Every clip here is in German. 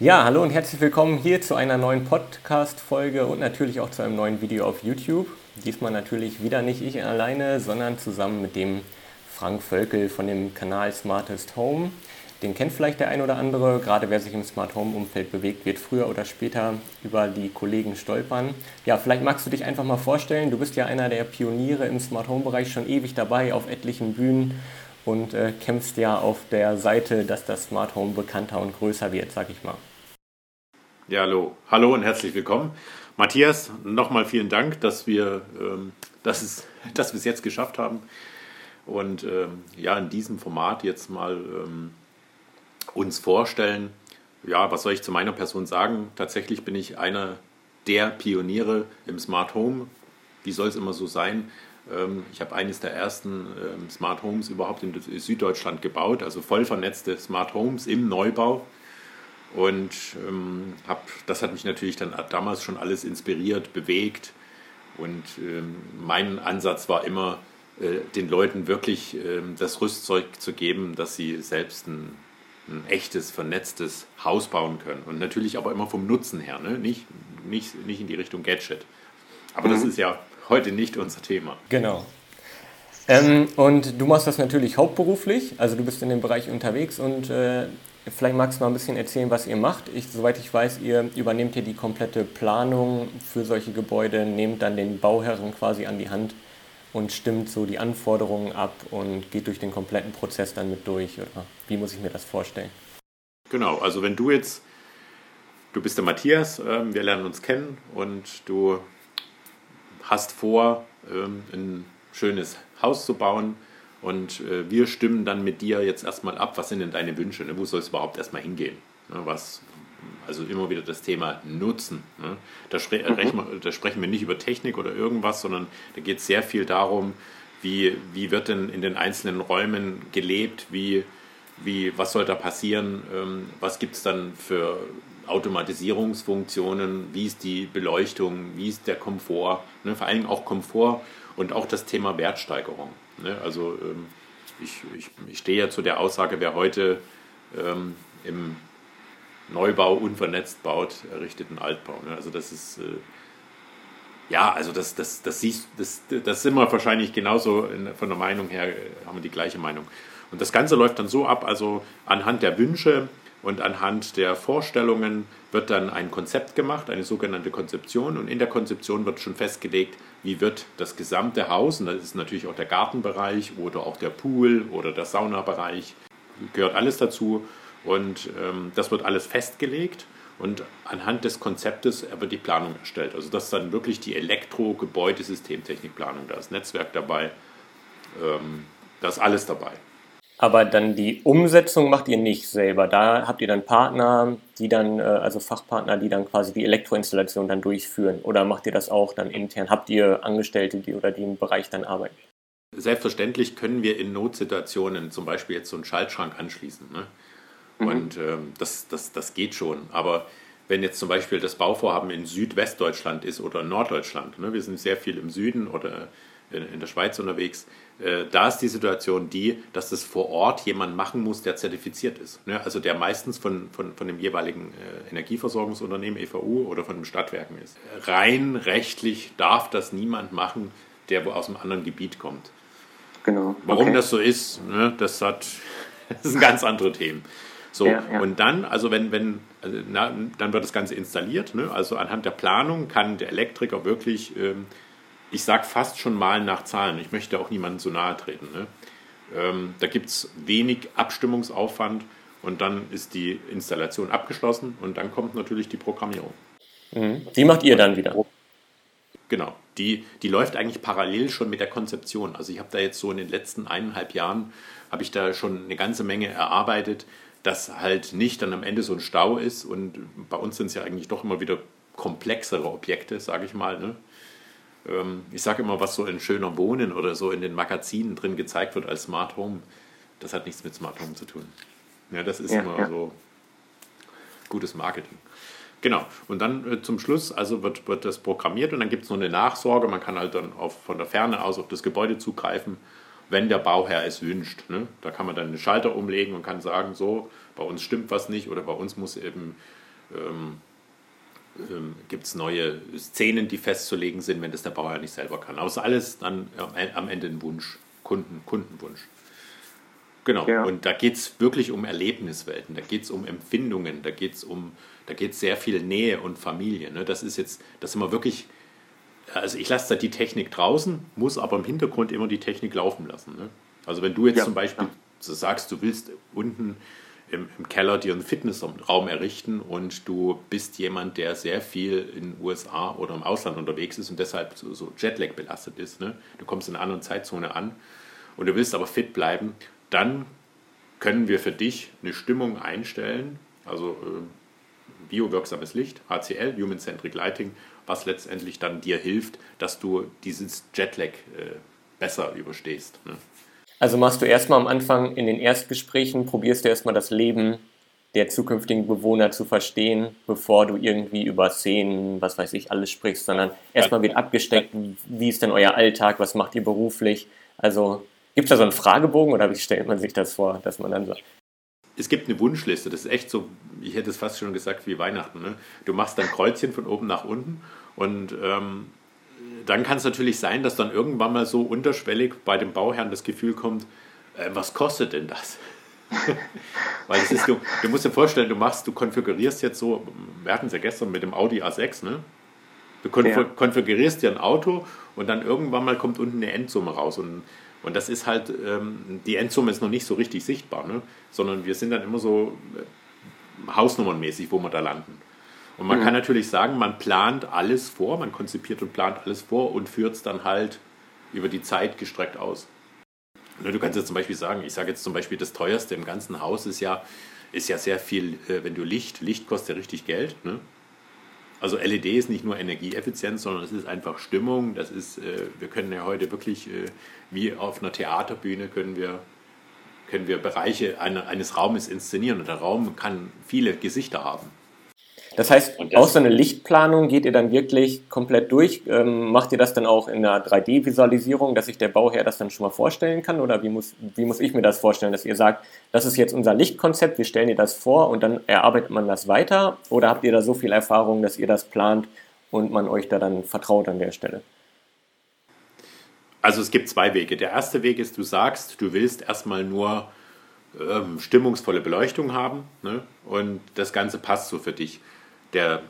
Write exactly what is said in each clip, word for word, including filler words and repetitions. Ja, hallo und herzlich willkommen hier zu einer neuen Podcast-Folge und natürlich auch zu einem neuen Video auf YouTube. Diesmal natürlich wieder nicht ich alleine, sondern zusammen mit dem Frank Völkel von dem Kanal Smartest Home. Den kennt vielleicht der ein oder andere, gerade wer sich im Smart-Home-Umfeld bewegt, wird früher oder später über die Kollegen stolpern. Ja, vielleicht magst du dich einfach mal vorstellen, du bist ja einer der Pioniere im Smart-Home-Bereich, schon ewig dabei auf etlichen Bühnen und äh, kämpfst ja auf der Seite, dass das Smart-Home bekannter und größer wird, sag ich mal. Ja, hallo. Hallo und herzlich willkommen. Matthias, nochmal vielen Dank, dass wir ähm, dass es, dass wir es jetzt geschafft haben und ähm, ja, in diesem Format jetzt mal... Ähm, uns vorstellen. Ja, was soll ich zu meiner Person sagen? Tatsächlich bin ich einer der Pioniere im Smart Home. Wie soll es immer so sein? Ich habe eines der ersten Smart Homes überhaupt in Süddeutschland gebaut, also voll vernetzte Smart Homes im Neubau. Und hab, das hat mich natürlich dann damals schon alles inspiriert, bewegt. Und mein Ansatz war immer, den Leuten wirklich das Rüstzeug zu geben, dass sie selbst ein ein echtes, vernetztes Haus bauen können. Und natürlich aber immer vom Nutzen her, ne? nicht, nicht, nicht in die Richtung Gadget. Aber mhm. das ist ja heute nicht unser Thema. Genau. Ähm, und du machst das natürlich hauptberuflich, also du bist in dem Bereich unterwegs und äh, vielleicht magst du mal ein bisschen erzählen, was ihr macht. Ich, soweit ich weiß, ihr übernehmt hier die komplette Planung für solche Gebäude, nehmt dann den Bauherren quasi an die Hand und stimmt so die Anforderungen ab und geht durch den kompletten Prozess dann mit durch? Oder wie muss ich mir das vorstellen? Genau, also wenn du jetzt, du bist der Matthias, wir lernen uns kennen und du hast vor, ein schönes Haus zu bauen und wir stimmen dann mit dir jetzt erstmal ab, was sind denn deine Wünsche, wo soll es überhaupt erstmal hingehen? Was, also immer wieder das Thema Nutzen. Da, spre- mhm. da sprechen wir nicht über Technik oder irgendwas, sondern da geht es sehr viel darum, wie, wie wird denn in den einzelnen Räumen gelebt, wie, wie, was soll da passieren, was gibt es dann für Automatisierungsfunktionen, wie ist die Beleuchtung, wie ist der Komfort, vor allem auch Komfort und auch das Thema Wertsteigerung. Also ich, ich, ich stehe ja zu der Aussage, wer heute im Neubau unvernetzt baut, errichtet einen Altbau. Also das ist, äh, ja, also das, das, das, siehst, das, das sind wir wahrscheinlich genauso in, von der Meinung her, haben wir die gleiche Meinung. Und das Ganze läuft dann so ab, also anhand der Wünsche und anhand der Vorstellungen wird dann ein Konzept gemacht, eine sogenannte Konzeption. Und in der Konzeption wird schon festgelegt, wie wird das gesamte Haus, und das ist natürlich auch der Gartenbereich oder auch der Pool oder der Saunabereich, gehört alles dazu. Und ähm, das wird alles festgelegt und anhand des Konzeptes wird die Planung erstellt. Also das ist dann wirklich die Elektro-Gebäude-Systemtechnikplanung. Da ist Netzwerk dabei, ähm, da ist alles dabei. Aber dann die Umsetzung macht ihr nicht selber. Da habt ihr dann Partner, die dann, also Fachpartner, die dann quasi die Elektroinstallation dann durchführen. Oder macht ihr das auch dann intern? Habt ihr Angestellte, die oder die im Bereich dann arbeiten? Selbstverständlich können wir in Notsituationen zum Beispiel jetzt so einen Schaltschrank anschließen, ne? Und ähm, das, das, das geht schon. Aber wenn jetzt zum Beispiel das Bauvorhaben in Südwestdeutschland ist oder in Norddeutschland, ne, wir sind sehr viel im Süden oder in, in der Schweiz unterwegs, äh, da ist die Situation die, dass das vor Ort jemand machen muss, der zertifiziert ist. Ne? Also der meistens von, von, von dem jeweiligen äh, Energieversorgungsunternehmen, E V U, oder von den Stadtwerken ist. Rein rechtlich darf das niemand machen, der aus einem anderen Gebiet kommt. Genau. Warum okay. das so ist, ne, das, hat, das sind ganz andere Themen. So, ja, ja. Und dann, also wenn, wenn also, na, dann wird das Ganze installiert, ne? Also anhand der Planung kann der Elektriker wirklich, ähm, ich sag fast schon Malen nach Zahlen, ich möchte auch niemandem so nahe treten, ne? Ähm, da gibt es wenig Abstimmungsaufwand und dann ist die Installation abgeschlossen und dann kommt natürlich die Programmierung. Mhm. Die macht ihr dann wieder? Genau, die, die läuft eigentlich parallel schon mit der Konzeption. Also ich habe da jetzt so in den letzten eineinhalb Jahren, habe ich da schon eine ganze Menge erarbeitet, dass halt nicht dann am Ende so ein Stau ist. Und bei uns sind es ja eigentlich doch immer wieder komplexere Objekte, sage ich mal. Ne? Ähm, ich sage immer, was so in Schöner Wohnen oder so in den Magazinen drin gezeigt wird als Smart Home, das hat nichts mit Smart Home zu tun. Ja, das ist ja, immer ja. so gutes Marketing. Genau, und dann äh, zum Schluss also wird, wird das programmiert und dann gibt es noch eine Nachsorge. Man kann halt dann auf, von der Ferne aus auf das Gebäude zugreifen. wenn der Bauherr es wünscht. Ne? Da kann man dann einen Schalter umlegen und kann sagen, so, bei uns stimmt was nicht oder bei uns muss eben, ähm, ähm, gibt es neue Szenen, die festzulegen sind, wenn das der Bauherr nicht selber kann. Aber es ist alles dann am Ende ein Wunsch, Kunden, Kundenwunsch. Genau, ja. Und da geht es wirklich um Erlebniswelten, da geht es um Empfindungen, da geht es um, da geht es sehr viel Nähe und Familie. Ne? Das ist jetzt, das sind wir wirklich, also ich lasse da die Technik draußen, muss aber im Hintergrund immer die Technik laufen lassen. Ne? Also wenn du jetzt ja, zum Beispiel ja. sagst, du willst unten im, im Keller dir einen Fitnessraum errichten und du bist jemand, der sehr viel in den U S A oder im Ausland unterwegs ist und deshalb so, so Jetlag belastet ist, ne? Du kommst in einer anderen Zeitzone an und du willst aber fit bleiben, dann können wir für dich eine Stimmung einstellen, also äh, biowirksames Licht, H C L, Human Centric Lighting, was letztendlich dann dir hilft, dass du dieses Jetlag äh, besser überstehst. Ne? Also machst du erstmal am Anfang in den Erstgesprächen, probierst du erstmal das Leben der zukünftigen Bewohner zu verstehen, bevor du irgendwie über Szenen, was weiß ich, alles sprichst, sondern erstmal wird abgesteckt, wie ist denn euer Alltag, was macht ihr beruflich, also... Gibt es da so einen Fragebogen oder wie stellt man sich das vor, dass man dann sagt? Es gibt eine Wunschliste, das ist echt so, ich hätte es fast schon gesagt wie Weihnachten. Ne? Du machst dann Kreuzchen von oben nach unten und ähm, dann kann es natürlich sein, dass dann irgendwann mal so unterschwellig bei dem Bauherrn das Gefühl kommt, äh, was kostet denn das? Weil das ist, du, du musst dir vorstellen, du machst, du konfigurierst jetzt so, wir hatten es ja gestern mit dem Audi A sechs, ne? Du konf- ja. konfigurierst dir ein Auto und dann irgendwann mal kommt unten eine Endsumme raus und Und das ist halt, ähm, die Endsumme ist noch nicht so richtig sichtbar, ne? Sondern wir sind dann immer so äh, hausnummernmäßig, wo wir da landen. Und man mhm. kann natürlich sagen, man plant alles vor, man konzipiert und plant alles vor und führt es dann halt über die Zeit gestreckt aus. Du kannst jetzt zum Beispiel sagen, ich sage jetzt zum Beispiel, das teuerste im ganzen Haus ist ja, ist ja sehr viel, äh, wenn du Licht, Licht kostet ja richtig Geld, ne? Also L E D ist nicht nur Energieeffizienz, sondern es ist einfach Stimmung. Das ist, äh, wir können ja heute wirklich, äh, wie auf einer Theaterbühne, können wir, können wir Bereiche eine, eines Raumes inszenieren. Und der Raum kann viele Gesichter haben. Das heißt, das auch so eine Lichtplanung geht ihr dann wirklich komplett durch? Ähm, macht ihr das dann auch in einer drei D Visualisierung, dass sich der Bauherr das dann schon mal vorstellen kann? Oder wie muss, wie muss ich mir das vorstellen, dass ihr sagt, das ist jetzt unser Lichtkonzept, wir stellen dir das vor und dann erarbeitet man das weiter? Oder habt ihr da so viel Erfahrung, dass ihr das plant und man euch da dann vertraut an der Stelle? Also es gibt zwei Wege. Der erste Weg ist, du sagst, du willst erstmal nur ähm, stimmungsvolle Beleuchtung haben, ne? Und das Ganze passt so für dich. Der,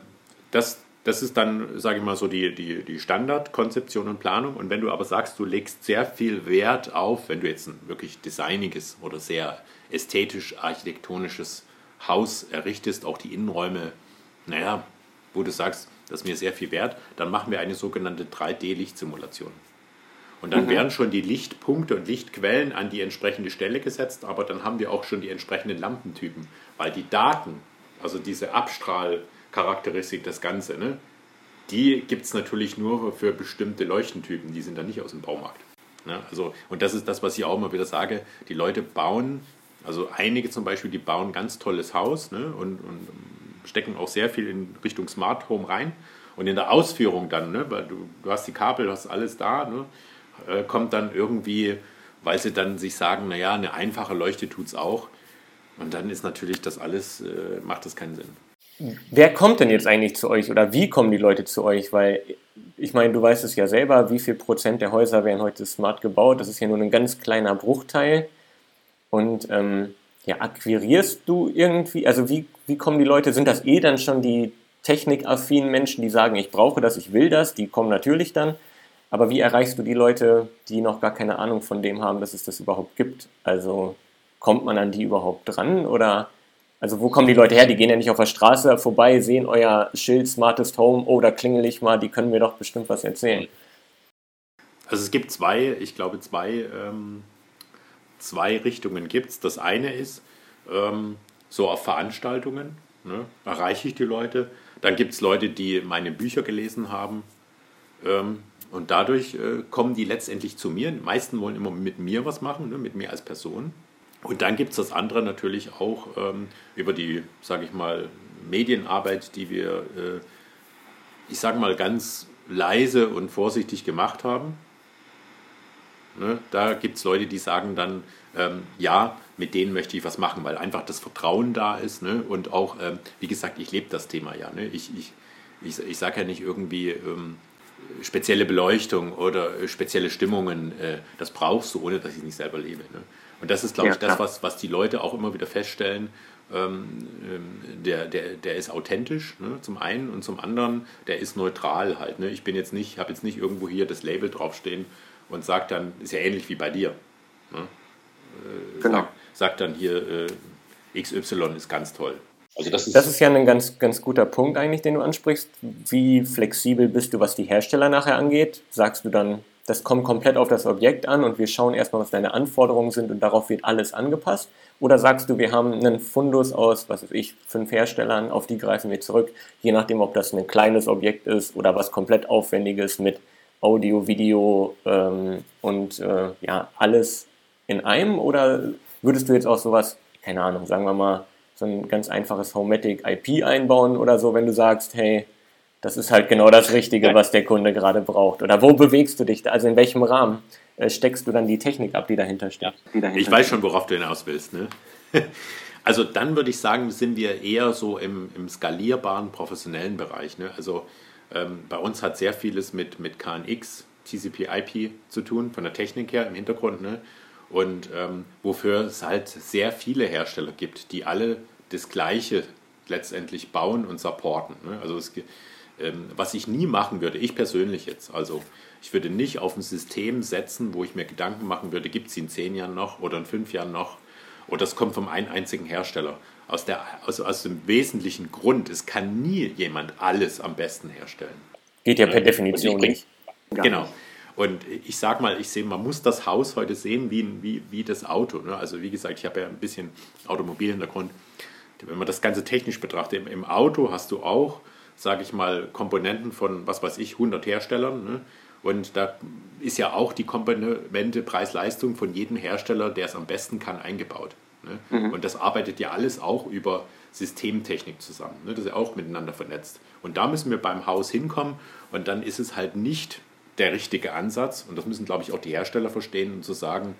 das, das ist dann, sage ich mal, so die, die, die Standardkonzeption und Planung. Und wenn du aber sagst, du legst sehr viel Wert auf, wenn du jetzt ein wirklich designiges oder sehr ästhetisch-architektonisches Haus errichtest, auch die Innenräume, naja, wo du sagst, das ist mir sehr viel wert, dann machen wir eine sogenannte drei D Lichtsimulation. Und dann mhm. werden schon die Lichtpunkte und Lichtquellen an die entsprechende Stelle gesetzt, aber dann haben wir auch schon die entsprechenden Lampentypen, weil die Daten, also diese Abstrahl- Charakteristik, das Ganze, ne? Die gibt es natürlich nur für bestimmte Leuchtentypen, die sind dann nicht aus dem Baumarkt. Ne? Also, und das ist das, was ich auch immer wieder sage, die Leute bauen, also einige zum Beispiel, die bauen ein ganz tolles Haus, ne? und, und stecken auch sehr viel in Richtung Smart Home rein und in der Ausführung dann, ne? Weil du, du hast die Kabel, du hast alles da, ne? äh, kommt dann irgendwie, weil sie dann sich sagen, naja, eine einfache Leuchte tut es auch und dann ist natürlich das alles, äh, macht das keinen Sinn. Wer kommt denn jetzt eigentlich zu euch oder wie kommen die Leute zu euch? Weil, ich meine, du weißt es ja selber, wie viel Prozent der Häuser werden heute smart gebaut. Das ist ja nur ein ganz kleiner Bruchteil. Und ähm, ja, akquirierst du irgendwie, also wie, wie kommen die Leute? Sind das eh dann schon die technikaffinen Menschen, die sagen, ich brauche das, ich will das? Die kommen natürlich dann. Aber wie erreichst du die Leute, die noch gar keine Ahnung von dem haben, dass es das überhaupt gibt? Also kommt man an die überhaupt dran oder... Also wo kommen die Leute her? Die gehen ja nicht auf der Straße vorbei, sehen euer Schild Smartest Home, oh, da klingel ich mal, die können mir doch bestimmt was erzählen. Also es gibt zwei, ich glaube zwei, ähm, zwei Richtungen gibt es. Das eine ist, ähm, so auf Veranstaltungen, ne, erreiche ich die Leute. Dann gibt es Leute, die meine Bücher gelesen haben ähm, und dadurch äh, kommen die letztendlich zu mir. Die meisten wollen immer mit mir was machen, ne, mit mir als Person. Und dann gibt es das andere natürlich auch ähm, über die, sage ich mal, Medienarbeit, die wir, äh, ich sage mal, ganz leise und vorsichtig gemacht haben. Ne? Da gibt es Leute, die sagen dann, ähm, ja, mit denen möchte ich was machen, weil einfach das Vertrauen da ist. Ne? Und auch, ähm, wie gesagt, ich lebe das Thema ja. Ne? Ich, ich, ich, ich sage ja nicht irgendwie ähm, spezielle Beleuchtung oder spezielle Stimmungen, äh, das brauchst du, ohne dass ich es nicht selber lebe. Ne? Und das ist, glaube ich, ja, das, was, was die Leute auch immer wieder feststellen. Ähm, der, der, der ist authentisch, ne, zum einen, und zum anderen, der ist neutral halt. Ne? Ich bin jetzt nicht, habe jetzt nicht irgendwo hier das Label draufstehen und sagt dann, ist ja ähnlich wie bei dir. Ne? Äh, genau. Sagt sag dann hier, äh, X Y ist ganz toll. Also das ist, das ist ja ein ganz, ganz guter Punkt eigentlich, den du ansprichst. Wie flexibel bist du, was die Hersteller nachher angeht? Sagst du dann, das kommt komplett auf das Objekt an und wir schauen erstmal, was deine Anforderungen sind und darauf wird alles angepasst? Oder sagst du, wir haben einen Fundus aus, was weiß ich, fünf Herstellern, auf die greifen wir zurück, je nachdem, ob das ein kleines Objekt ist oder was komplett Aufwendiges mit Audio, Video ähm, und äh, ja, alles in einem? Oder würdest du jetzt auch sowas, keine Ahnung, sagen wir mal, so ein ganz einfaches Homematic I P einbauen oder so, wenn du sagst, hey, das ist halt genau das Richtige, was der Kunde gerade braucht? Oder wo bewegst du dich? Also in welchem Rahmen steckst du dann die Technik ab, die dahinter steht? Die dahinter ich weiß steht. Schon, worauf du hinaus willst. Ne? Also dann würde ich sagen, sind wir eher so im, im skalierbaren, professionellen Bereich. Ne? Also ähm, bei uns hat sehr vieles mit, mit K N X, T C P I P zu tun, von der Technik her im Hintergrund. Ne? Und ähm, wofür es halt sehr viele Hersteller gibt, die alle das Gleiche letztendlich bauen und supporten. Ne? Also es gibt, ähm, was ich nie machen würde, ich persönlich jetzt, also ich würde nicht auf ein System setzen, wo ich mir Gedanken machen würde, gibt es sie in zehn Jahren noch oder in fünf Jahren noch? Oder das kommt vom einen einzigen Hersteller. Aus, der, aus, aus dem wesentlichen Grund, es kann nie jemand alles am besten herstellen. Geht ja per ja. Definition nicht. Genau. Und ich sag mal, ich sehe, man muss das Haus heute sehen wie, wie, wie das Auto. Ne? Also wie gesagt, ich habe ja ein bisschen Automobilhintergrund. Wenn man das Ganze technisch betrachtet, im Auto hast du auch, sage ich mal, Komponenten von, was weiß ich, hundert Herstellern. Ne? Und da ist ja auch die Komponente Preis-Leistung von jedem Hersteller, der es am besten kann, eingebaut. Ne? Mhm. Und das arbeitet ja alles auch über Systemtechnik zusammen. Ne? Das ist ja auch miteinander vernetzt. Und da müssen wir beim Haus hinkommen. Und dann ist es halt nicht der richtige Ansatz, und das müssen, glaube ich, auch die Hersteller verstehen, um zu sagen,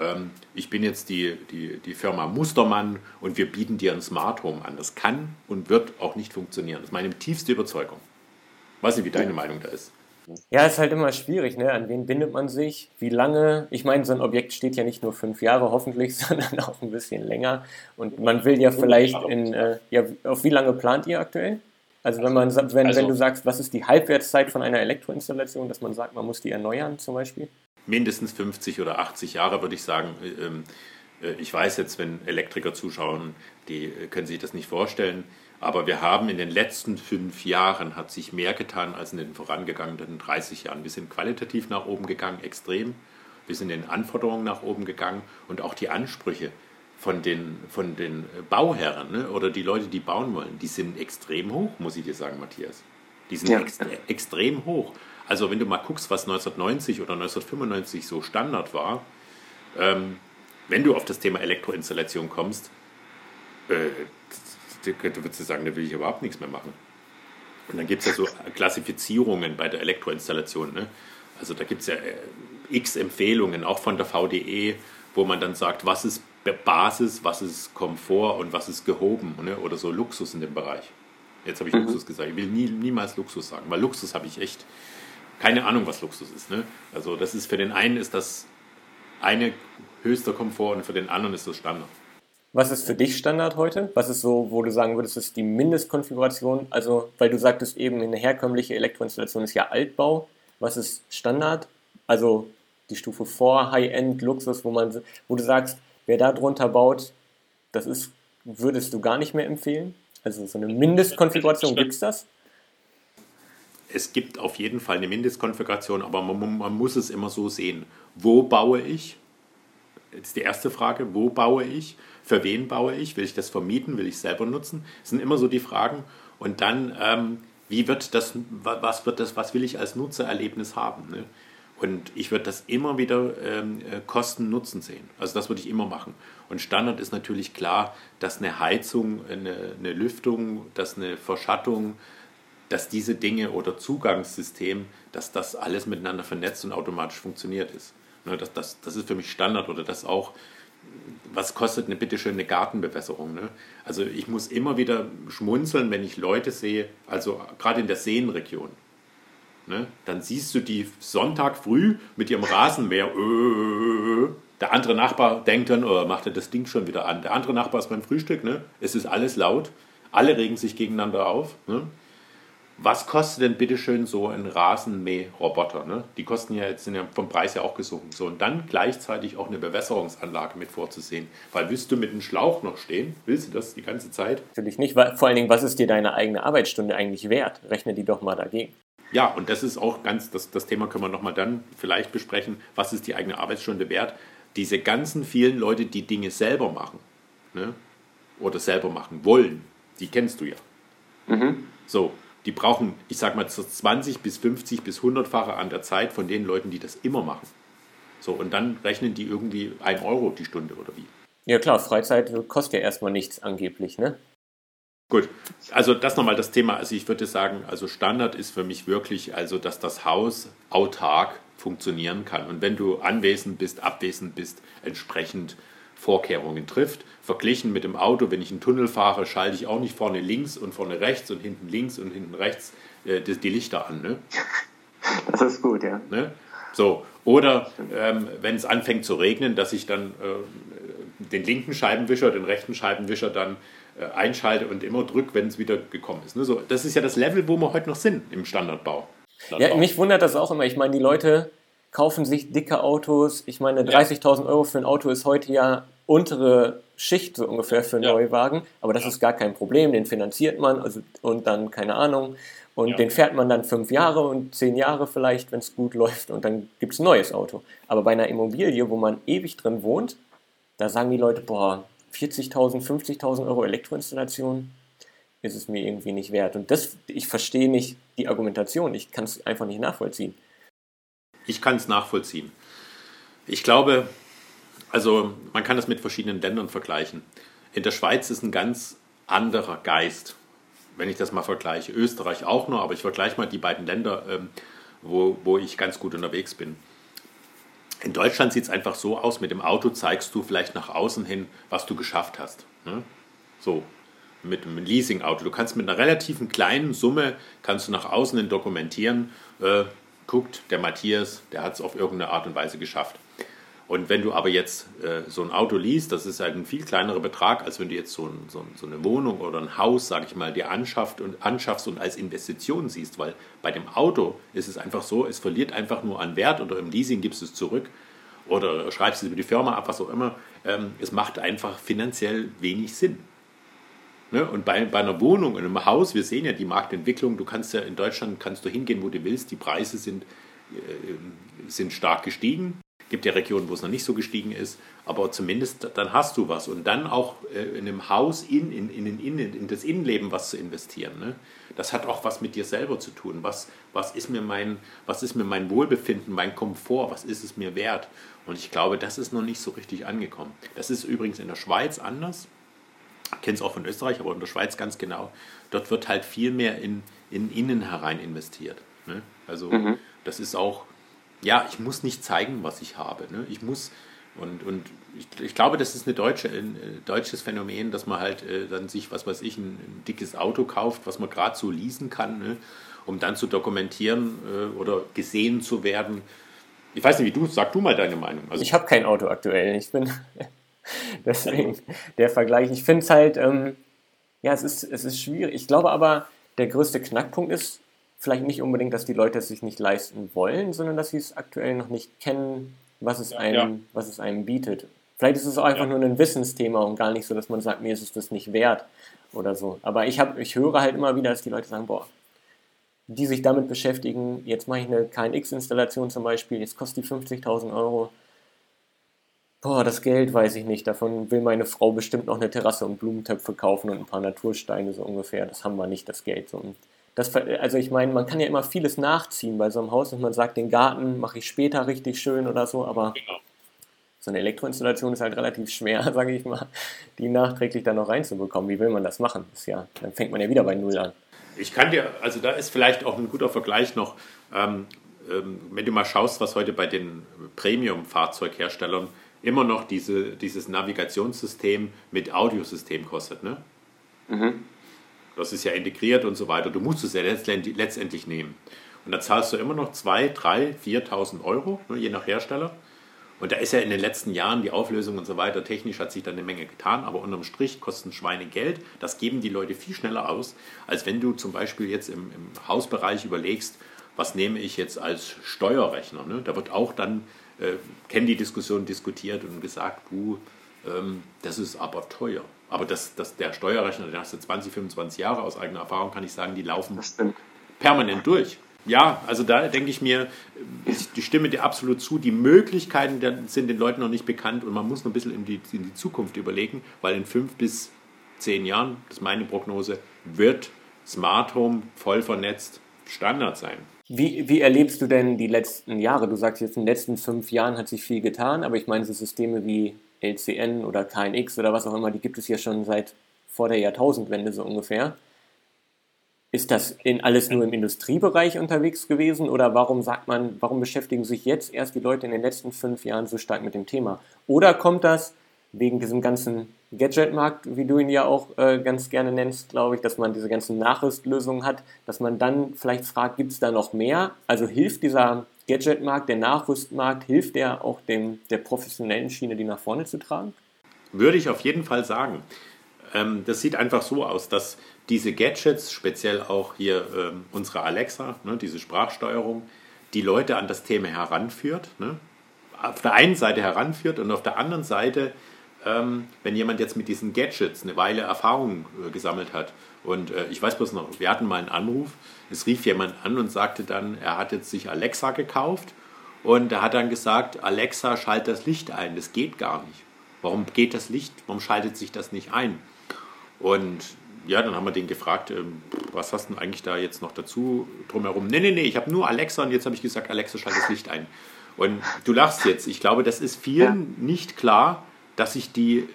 ähm, ich bin jetzt die, die, die Firma Mustermann und wir bieten dir ein Smart Home an. Das kann und wird auch nicht funktionieren. Das ist meine tiefste Überzeugung. Ich weiß nicht, wie deine Meinung da ist. Ja, ist halt immer schwierig, ne? An wen bindet man sich, wie lange? Ich meine, so ein Objekt steht ja nicht nur fünf Jahre hoffentlich, sondern auch ein bisschen länger. Und man will ja vielleicht in, äh, ja, auf wie lange plant ihr aktuell? Also wenn man wenn, also, wenn du sagst, was ist die Halbwertszeit von einer Elektroinstallation, dass man sagt, man muss die erneuern zum Beispiel? Mindestens fünfzig oder achtzig Jahre würde ich sagen. Ich weiß jetzt, wenn Elektriker zuschauen, die können sich das nicht vorstellen. Aber wir haben in den letzten fünf Jahren hat sich mehr getan als in den vorangegangenen dreißig Jahren. Wir sind qualitativ nach oben gegangen, extrem. Wir sind in den Anforderungen nach oben gegangen und auch die Ansprüche von den, von den Bauherren, ne, oder die Leute, die bauen wollen, die sind extrem hoch, muss ich dir sagen, Matthias. Die sind ja. ex- extrem hoch. Also wenn du mal guckst, was neunzehnhundertneunzig oder neunzehnhundertfünfundneunzig so Standard war, ähm, wenn du auf das Thema Elektroinstallation kommst, äh, du würdest sagen, da will ich überhaupt nichts mehr machen. Und dann gibt es ja so Klassifizierungen bei der Elektroinstallation. Ne? Also da gibt es ja äh, x Empfehlungen, auch von der V D E, wo man dann sagt, was ist Basis, was ist Komfort und was ist gehoben, ne? Oder so Luxus in dem Bereich. Jetzt habe ich mhm. Luxus gesagt. Ich will nie, niemals Luxus sagen, weil Luxus habe ich echt keine Ahnung, was Luxus ist. Ne? Also das ist, für den einen ist das eine höchster Komfort und für den anderen ist das Standard. Was ist für dich Standard heute? Was ist so, wo du sagen würdest, das ist die Mindestkonfiguration? Also, weil du sagtest eben, eine herkömmliche Elektroinstallation ist ja Altbau. Was ist Standard? Also die Stufe vor, High-End, Luxus, wo man, wo du sagst, wer da drunter baut, das ist, würdest du gar nicht mehr empfehlen? Also so eine Mindestkonfiguration, gibt es das? Es gibt auf jeden Fall eine Mindestkonfiguration, aber man, man muss es immer so sehen. Wo baue ich? Das ist die erste Frage. Wo baue ich? Für wen baue ich? Will ich das vermieten? Will ich es selber nutzen? Das sind immer so die Fragen. Und dann, ähm, wie wird das, was wird das, was will ich als Nutzererlebnis haben, ne? Und ich würde das immer wieder ähm, Kosten-Nutzen sehen. Also das würde ich immer machen. Und Standard ist natürlich klar, dass eine Heizung, eine, eine Lüftung, dass eine Verschattung, dass diese Dinge oder Zugangssystem, dass das alles miteinander vernetzt und automatisch funktioniert ist. Das, das, das ist für mich Standard, oder das auch, was kostet eine bitteschön eine Gartenbewässerung? Ne? Also ich muss immer wieder schmunzeln, wenn ich Leute sehe, also gerade in der Seenregion. Ne? Dann siehst du die Sonntag früh mit ihrem Rasenmäher. Öööö. Der andere Nachbar denkt dann, oh, macht er das Ding schon wieder an. Der andere Nachbar ist beim Frühstück, ne? Es ist alles laut, alle regen sich gegeneinander auf. Ne? Was kostet denn bitteschön so ein Rasenmähroboter? Ne? Die kosten ja jetzt, sind ja vom Preis ja auch gesunken. So, und dann gleichzeitig auch eine Bewässerungsanlage mit vorzusehen. Weil willst du mit einem Schlauch noch stehen? Willst du das die ganze Zeit? Natürlich nicht, weil vor allen Dingen, was ist dir deine eigene Arbeitsstunde eigentlich wert? Rechne die doch mal dagegen. Ja, und das ist auch ganz, das, das Thema können wir nochmal dann vielleicht besprechen. Was ist die eigene Arbeitsstunde wert? Diese ganzen vielen Leute, die Dinge selber machen, ne? Oder selber machen wollen, die kennst du ja. Mhm. So. Die brauchen, ich sag mal, zwanzig bis fünfzig bis hundertfache an der Zeit von den Leuten, die das immer machen. So, und dann rechnen die irgendwie ein Euro die Stunde oder wie? Ja klar, Freizeit kostet ja erstmal nichts angeblich, ne? Gut, also das nochmal das Thema. Also ich würde sagen, also Standard ist für mich wirklich, also dass das Haus autark funktionieren kann. Und wenn du anwesend bist, abwesend bist, entsprechend Vorkehrungen trifft, verglichen mit dem Auto, wenn ich einen Tunnel fahre, schalte ich auch nicht vorne links und vorne rechts und hinten links und hinten rechts äh, die, die Lichter an. Ne? Das ist gut, ja. Ne? So. Oder ähm, wenn es anfängt zu regnen, dass ich dann äh, den linken Scheibenwischer, den rechten Scheibenwischer dann äh, einschalte und immer drücke, wenn es wieder gekommen ist. Ne? So, das ist ja das Level, wo wir heute noch sind im Standardbau. Standardbau. Ja, mich wundert das auch immer. Ich meine, die Leute kaufen sich dicke Autos. Ich meine, dreißigtausend ja. Euro für ein Auto ist heute ja untere Schicht so ungefähr für einen ja. Neuwagen. Aber das ja. ist gar kein Problem. Den finanziert man also, und dann, keine Ahnung, und ja. den fährt man dann fünf Jahre und zehn Jahre vielleicht, wenn es gut läuft. Und dann gibt es ein neues Auto. Aber bei einer Immobilie, wo man ewig drin wohnt, da sagen die Leute, boah, vierzigtausend, fünfzigtausend Euro Elektroinstallation ist es mir irgendwie nicht wert. Und das, ich verstehe nicht die Argumentation. Ich kann es einfach nicht nachvollziehen. Ich kann es nachvollziehen. Ich glaube, also man kann das mit verschiedenen Ländern vergleichen. In der Schweiz ist ein ganz anderer Geist, wenn ich das mal vergleiche. Österreich auch noch, aber ich vergleiche mal die beiden Länder, wo, wo ich ganz gut unterwegs bin. In Deutschland sieht es einfach so aus, mit dem Auto zeigst du vielleicht nach außen hin, was du geschafft hast. Ne? So, mit einem Leasing-Auto. Du kannst mit einer relativen kleinen Summe, kannst du nach außen hin dokumentieren, äh, guckt, der Matthias, der hat es auf irgendeine Art und Weise geschafft. Und wenn du aber jetzt äh, so ein Auto liest, das ist halt ein viel kleinerer Betrag, als wenn du jetzt so, ein, so, so eine Wohnung oder ein Haus, sage ich mal, dir anschafft und, anschaffst und als Investition siehst, weil bei dem Auto ist es einfach so, es verliert einfach nur an Wert oder im Leasing gibst du es zurück oder schreibst es über die Firma ab, was auch immer. Ähm, es macht einfach finanziell wenig Sinn. Ne? Und bei, bei einer Wohnung, in einem Haus, wir sehen ja die Marktentwicklung, du kannst ja in Deutschland kannst du hingehen, wo du willst, die Preise sind, äh, sind stark gestiegen. Es gibt ja Regionen, wo es noch nicht so gestiegen ist, aber zumindest dann hast du was. Und dann auch äh, in einem Haus in, in, in, in, in das Innenleben was zu investieren. Ne? Das hat auch was mit dir selber zu tun. Was, was, ist mir mein, was ist mir mein Wohlbefinden, mein Komfort, was ist es mir wert? Und ich glaube, das ist noch nicht so richtig angekommen. Das ist übrigens in der Schweiz anders. Ich kenne es auch von Österreich, aber in der Schweiz ganz genau. Dort wird halt viel mehr in, in innen herein investiert. Ne? Also mhm. das ist auch, ja, ich muss nicht zeigen, was ich habe. Ne? Ich muss, und, und ich, ich glaube, das ist eine deutsche, ein deutsches Phänomen, dass man halt äh, dann sich, was weiß ich, ein, ein dickes Auto kauft, was man gerade so leasen kann, ne? Um dann zu dokumentieren äh, oder gesehen zu werden. Ich weiß nicht, wie du, sag du mal deine Meinung. Also, ich habe kein Auto aktuell, ich bin... Deswegen der Vergleich. Ich finde es halt, ähm, ja, es ist, es ist schwierig. Ich glaube aber, der größte Knackpunkt ist vielleicht nicht unbedingt, dass die Leute es sich nicht leisten wollen, sondern dass sie es aktuell noch nicht kennen, was es, ja, einem, ja. was es einem bietet. Vielleicht ist es auch einfach ja. nur ein Wissensthema und gar nicht so, dass man sagt, mir ist es das nicht wert oder so. Aber ich, hab, ich höre halt immer wieder, dass die Leute sagen, boah, die sich damit beschäftigen, jetzt mache ich eine K N X-Installation zum Beispiel, jetzt kostet die fünfzigtausend Euro. Boah, das Geld weiß ich nicht, davon will meine Frau bestimmt noch eine Terrasse und Blumentöpfe kaufen und ein paar Natursteine so ungefähr, das haben wir nicht, das Geld. So. Das, also ich meine, man kann ja immer vieles nachziehen bei so einem Haus und man sagt, den Garten mache ich später richtig schön oder so, aber genau. so eine Elektroinstallation ist halt relativ schwer, sage ich mal, die nachträglich dann noch reinzubekommen. Wie will man das machen? Das ist ja, dann fängt man ja wieder bei Null an. Ich kann dir, also da ist vielleicht auch ein guter Vergleich noch, ähm, ähm, wenn du mal schaust, was heute bei den Premium-Fahrzeugherstellern immer noch diese, dieses Navigationssystem mit Audiosystem kostet, ne? Mhm. Das ist ja integriert und so weiter. Du musst es ja letztendlich, letztendlich nehmen. Und da zahlst du immer noch zweitausend, dreitausend, viertausend Euro, ne, je nach Hersteller. Und da ist ja in den letzten Jahren die Auflösung und so weiter, technisch hat sich da eine Menge getan, aber unterm Strich kosten Schweine Geld. Das geben die Leute viel schneller aus, als wenn du zum Beispiel jetzt im, im Hausbereich überlegst, was nehme ich jetzt als Steuerrechner. Ne? Da wird auch dann, äh, kennen die Diskussion diskutiert und gesagt, du, ähm, das ist aber teuer. Aber das, das, der Steuerrechner, den hast du zwanzig, fünfundzwanzig Jahre, aus eigener Erfahrung kann ich sagen, die laufen permanent durch. Ja, also da denke ich mir, ich stimme dir absolut zu, die Möglichkeiten sind den Leuten noch nicht bekannt und man muss noch ein bisschen in die, in die Zukunft überlegen, weil in fünf bis zehn Jahren, das ist meine Prognose, wird Smart Home voll vernetzt Standard sein. Wie, wie erlebst du denn die letzten Jahre? Du sagst jetzt, in den letzten fünf Jahren hat sich viel getan, aber ich meine, so Systeme wie L C N oder K N X oder was auch immer, die gibt es ja schon seit vor der Jahrtausendwende so ungefähr. Ist das in alles nur im Industriebereich unterwegs gewesen oder warum sagt man, warum beschäftigen sich jetzt erst die Leute in den letzten fünf Jahren so stark mit dem Thema? Oder kommt das wegen diesem ganzen Gadgetmarkt, wie du ihn ja auch äh, ganz gerne nennst, glaube ich, dass man diese ganzen Nachrüstlösungen hat, dass man dann vielleicht fragt, gibt es da noch mehr? Also hilft dieser Gadgetmarkt, der Nachrüstmarkt, hilft der auch dem, der professionellen Schiene, die nach vorne zu tragen? Würde ich auf jeden Fall sagen. Ähm, das sieht einfach so aus, dass diese Gadgets, speziell auch hier ähm, unsere Alexa, ne, diese Sprachsteuerung, die Leute an das Thema heranführt, ne? Auf der einen Seite heranführt und auf der anderen Seite, ähm, wenn jemand jetzt mit diesen Gadgets eine Weile Erfahrung äh, gesammelt hat und äh, ich weiß bloß noch, wir hatten mal einen Anruf, es rief jemand an und sagte dann, er hat jetzt sich Alexa gekauft und er hat dann gesagt, Alexa, schalt das Licht ein, das geht gar nicht. Warum geht das Licht, warum schaltet sich das nicht ein? Und ja, dann haben wir den gefragt, was hast du denn eigentlich da jetzt noch dazu drumherum? Nee, nee, nee, ich habe nur Alexa und jetzt habe ich gesagt, Alexa, schalt das Licht ein. Und du lachst jetzt. Ich glaube, das ist vielen nicht klar, dass ich die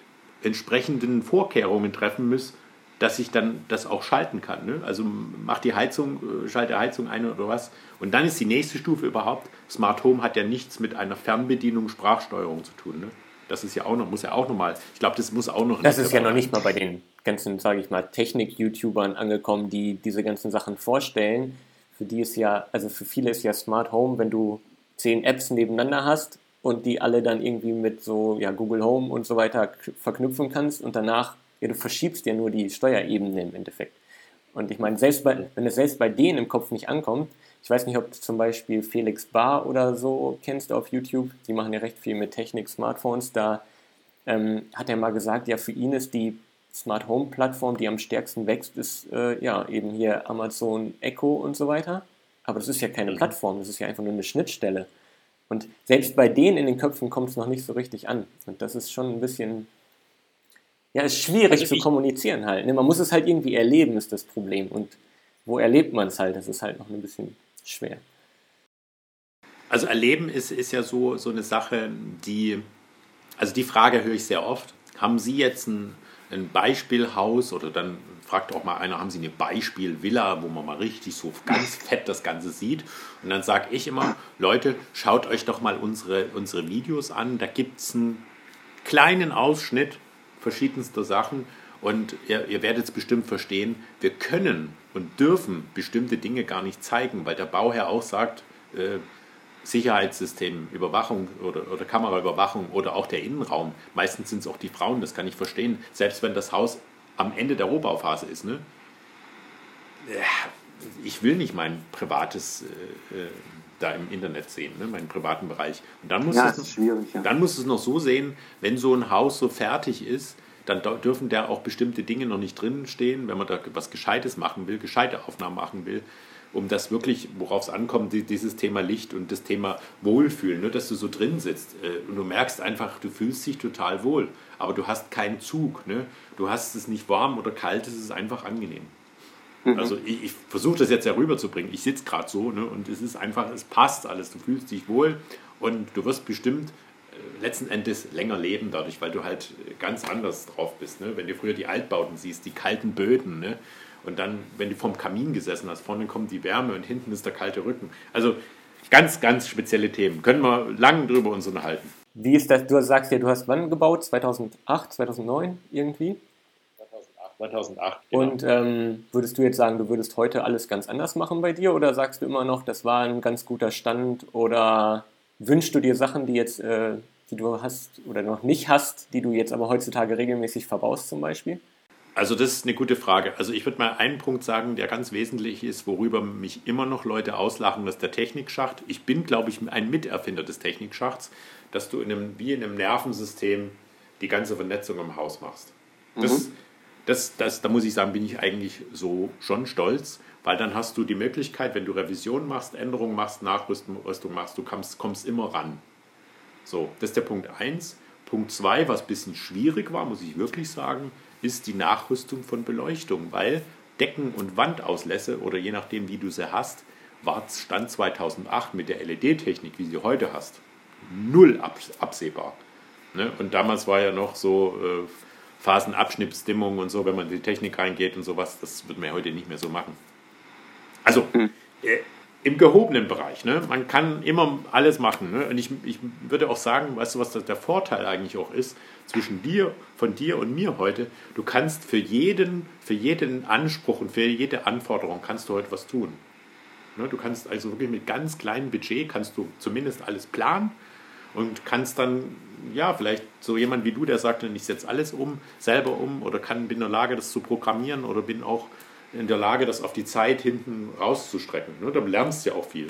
entsprechenden Vorkehrungen treffen muss, dass ich dann das auch schalten kann. Ne? Also mach die Heizung, schalte Heizung ein oder was. Und dann ist die nächste Stufe überhaupt, Smart Home hat ja nichts mit einer Fernbedienung, Sprachsteuerung zu tun, ne? Das ist ja auch noch, muss ja auch noch mal, ich glaube, das muss auch noch. Das ist ja noch nicht mal bei den ganzen, sage ich mal, Technik-YouTubern angekommen, die diese ganzen Sachen vorstellen. Für die ist ja, also für viele ist ja Smart Home, wenn du zehn Apps nebeneinander hast und die alle dann irgendwie mit so, ja, Google Home und so weiter verknüpfen kannst und danach, ja, du verschiebst ja nur die Steuerebene im Endeffekt. Und ich meine, selbst bei, wenn es selbst bei denen im Kopf nicht ankommt, ich weiß nicht, ob du zum Beispiel Felix Bar oder so kennst auf YouTube, die machen ja recht viel mit Technik, Smartphones, da ähm, hat er mal gesagt, ja, für ihn ist die Smart Home Plattform, die am stärksten wächst, ist äh, ja eben hier Amazon Echo und so weiter, aber das ist ja keine Plattform, das ist ja einfach nur eine Schnittstelle und selbst bei denen in den Köpfen kommt es noch nicht so richtig an und das ist schon ein bisschen, ja, ist schwierig also zu kommunizieren halt, ne? Man muss es halt irgendwie erleben, ist das Problem und wo erlebt man es halt, das ist halt noch ein bisschen schwer. Also erleben ist, ist ja so, so eine Sache, die, also die Frage höre ich sehr oft, haben Sie jetzt ein, ein Beispielhaus oder dann fragt auch mal einer, haben Sie eine Beispielvilla, wo man mal richtig so ganz fett das Ganze sieht und dann sage ich immer, Leute, schaut euch doch mal unsere, unsere Videos an, da gibt es einen kleinen Ausschnitt verschiedenster Sachen und ihr, ihr werdet es bestimmt verstehen, wir können und dürfen bestimmte Dinge gar nicht zeigen, weil der Bauherr auch sagt, äh, Sicherheitssystem, Überwachung oder, oder Kameraüberwachung oder auch der Innenraum, meistens sind es auch die Frauen, das kann ich verstehen, selbst wenn das Haus am Ende der Rohbauphase ist, ne? Ich will nicht mein privates äh, äh, da im Internet sehen, ne? Meinen privaten Bereich. Und dann muss, ja, es, schwierig, ja. Dann muss es noch so sehen, wenn so ein Haus so fertig ist, dann dürfen da auch bestimmte Dinge noch nicht drin stehen, wenn man da was Gescheites machen will, gescheite Aufnahmen machen will, um das wirklich, worauf es ankommt, dieses Thema Licht und das Thema Wohlfühlen, nur dass du so drin sitzt und du merkst einfach, du fühlst dich total wohl, aber du hast keinen Zug, ne? Du hast es nicht warm oder kalt, es ist einfach angenehm. Mhm. Also ich, ich versuche das jetzt herüberzubringen, ich sitze gerade so, ne? Und es ist einfach, es passt alles, du fühlst dich wohl und du wirst bestimmt letzten Endes länger leben dadurch, weil du halt ganz anders drauf bist, ne? Wenn du früher die Altbauten siehst, die kalten Böden, ne? Und dann, wenn du vorm Kamin gesessen hast, vorne kommt die Wärme und hinten ist der kalte Rücken. Also Ganz, ganz spezielle Themen. Können wir lang drüber uns unterhalten. Wie ist das? Du sagst ja, du hast wann gebaut? zweitausendacht, zweitausendneun irgendwie? zweitausendacht, genau. Und ähm, würdest du jetzt sagen, du würdest heute alles ganz anders machen bei dir? Oder sagst du immer noch, das war ein ganz guter Stand? Oder wünschst du dir Sachen, die jetzt, äh, die du hast oder noch nicht hast, die du jetzt aber heutzutage regelmäßig verbaust zum Beispiel? Also das ist eine gute Frage. Also ich würde mal einen Punkt sagen, der ganz wesentlich ist, worüber mich immer noch Leute auslachen, das ist der Technikschacht. Ich bin, glaube ich, ein Miterfinder des Technikschachts, dass du in einem, wie in einem Nervensystem die ganze Vernetzung im Haus machst. Das, mhm. das, das, da muss ich sagen, bin ich eigentlich so schon stolz, weil dann hast du die Möglichkeit, wenn du Revision machst, Änderungen machst, Nachrüstung machst, du kommst, kommst immer ran. So, das ist der Punkt eins. Punkt zwei, was ein bisschen schwierig war, muss ich wirklich sagen, ist die Nachrüstung von Beleuchtung, weil Decken- und Wandauslässe oder je nachdem, wie du sie hast, war Stand zweitausendacht mit der L E D-Technik, wie sie heute hast, null absehbar. Ne? Und damals war ja noch so äh, Phasenabschnittsdimmung und so, wenn man in die Technik reingeht und sowas, das wird man ja heute nicht mehr so machen. Also äh, im gehobenen Bereich, ne? Man kann immer alles machen. Ne? Und ich, ich würde auch sagen, weißt du, was das der Vorteil eigentlich auch ist, zwischen dir, von dir und mir heute, du kannst für jeden, für jeden Anspruch und für jede Anforderung kannst du heute was tun. Du kannst also wirklich mit ganz kleinem Budget kannst du zumindest alles planen und kannst dann, ja, vielleicht so jemand wie du, der sagt, ich setze alles um, selber um oder kann, bin in der Lage, das zu programmieren oder bin auch in der Lage, das auf die Zeit hinten rauszustrecken. Da lernst du ja auch viel.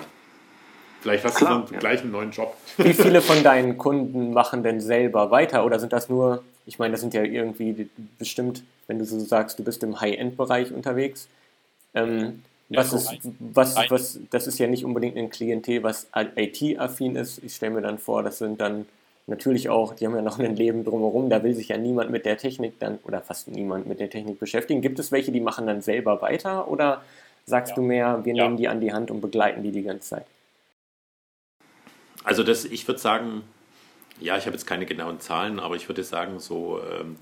Vielleicht hast Klar, du dann gleich einen neuen Job. Wie viele von deinen Kunden machen denn selber weiter? Oder sind das nur, ich meine, das sind ja irgendwie bestimmt, wenn du so sagst, du bist im High-End-Bereich unterwegs. Ähm, ja, was ist, was, was, das ist ja nicht unbedingt ein Klientel, was I T-affin ist. Ich stelle mir dann vor, das sind dann natürlich auch, die haben ja noch ein Leben drumherum, da will sich ja niemand mit der Technik dann, oder fast niemand mit der Technik beschäftigen. Gibt es welche, die machen dann selber weiter? Oder sagst ja. du mehr, wir ja. nehmen die an die Hand und begleiten die die ganze Zeit? Also das, ich würde sagen, ja, ich habe jetzt keine genauen Zahlen, aber ich würde sagen, so ähm,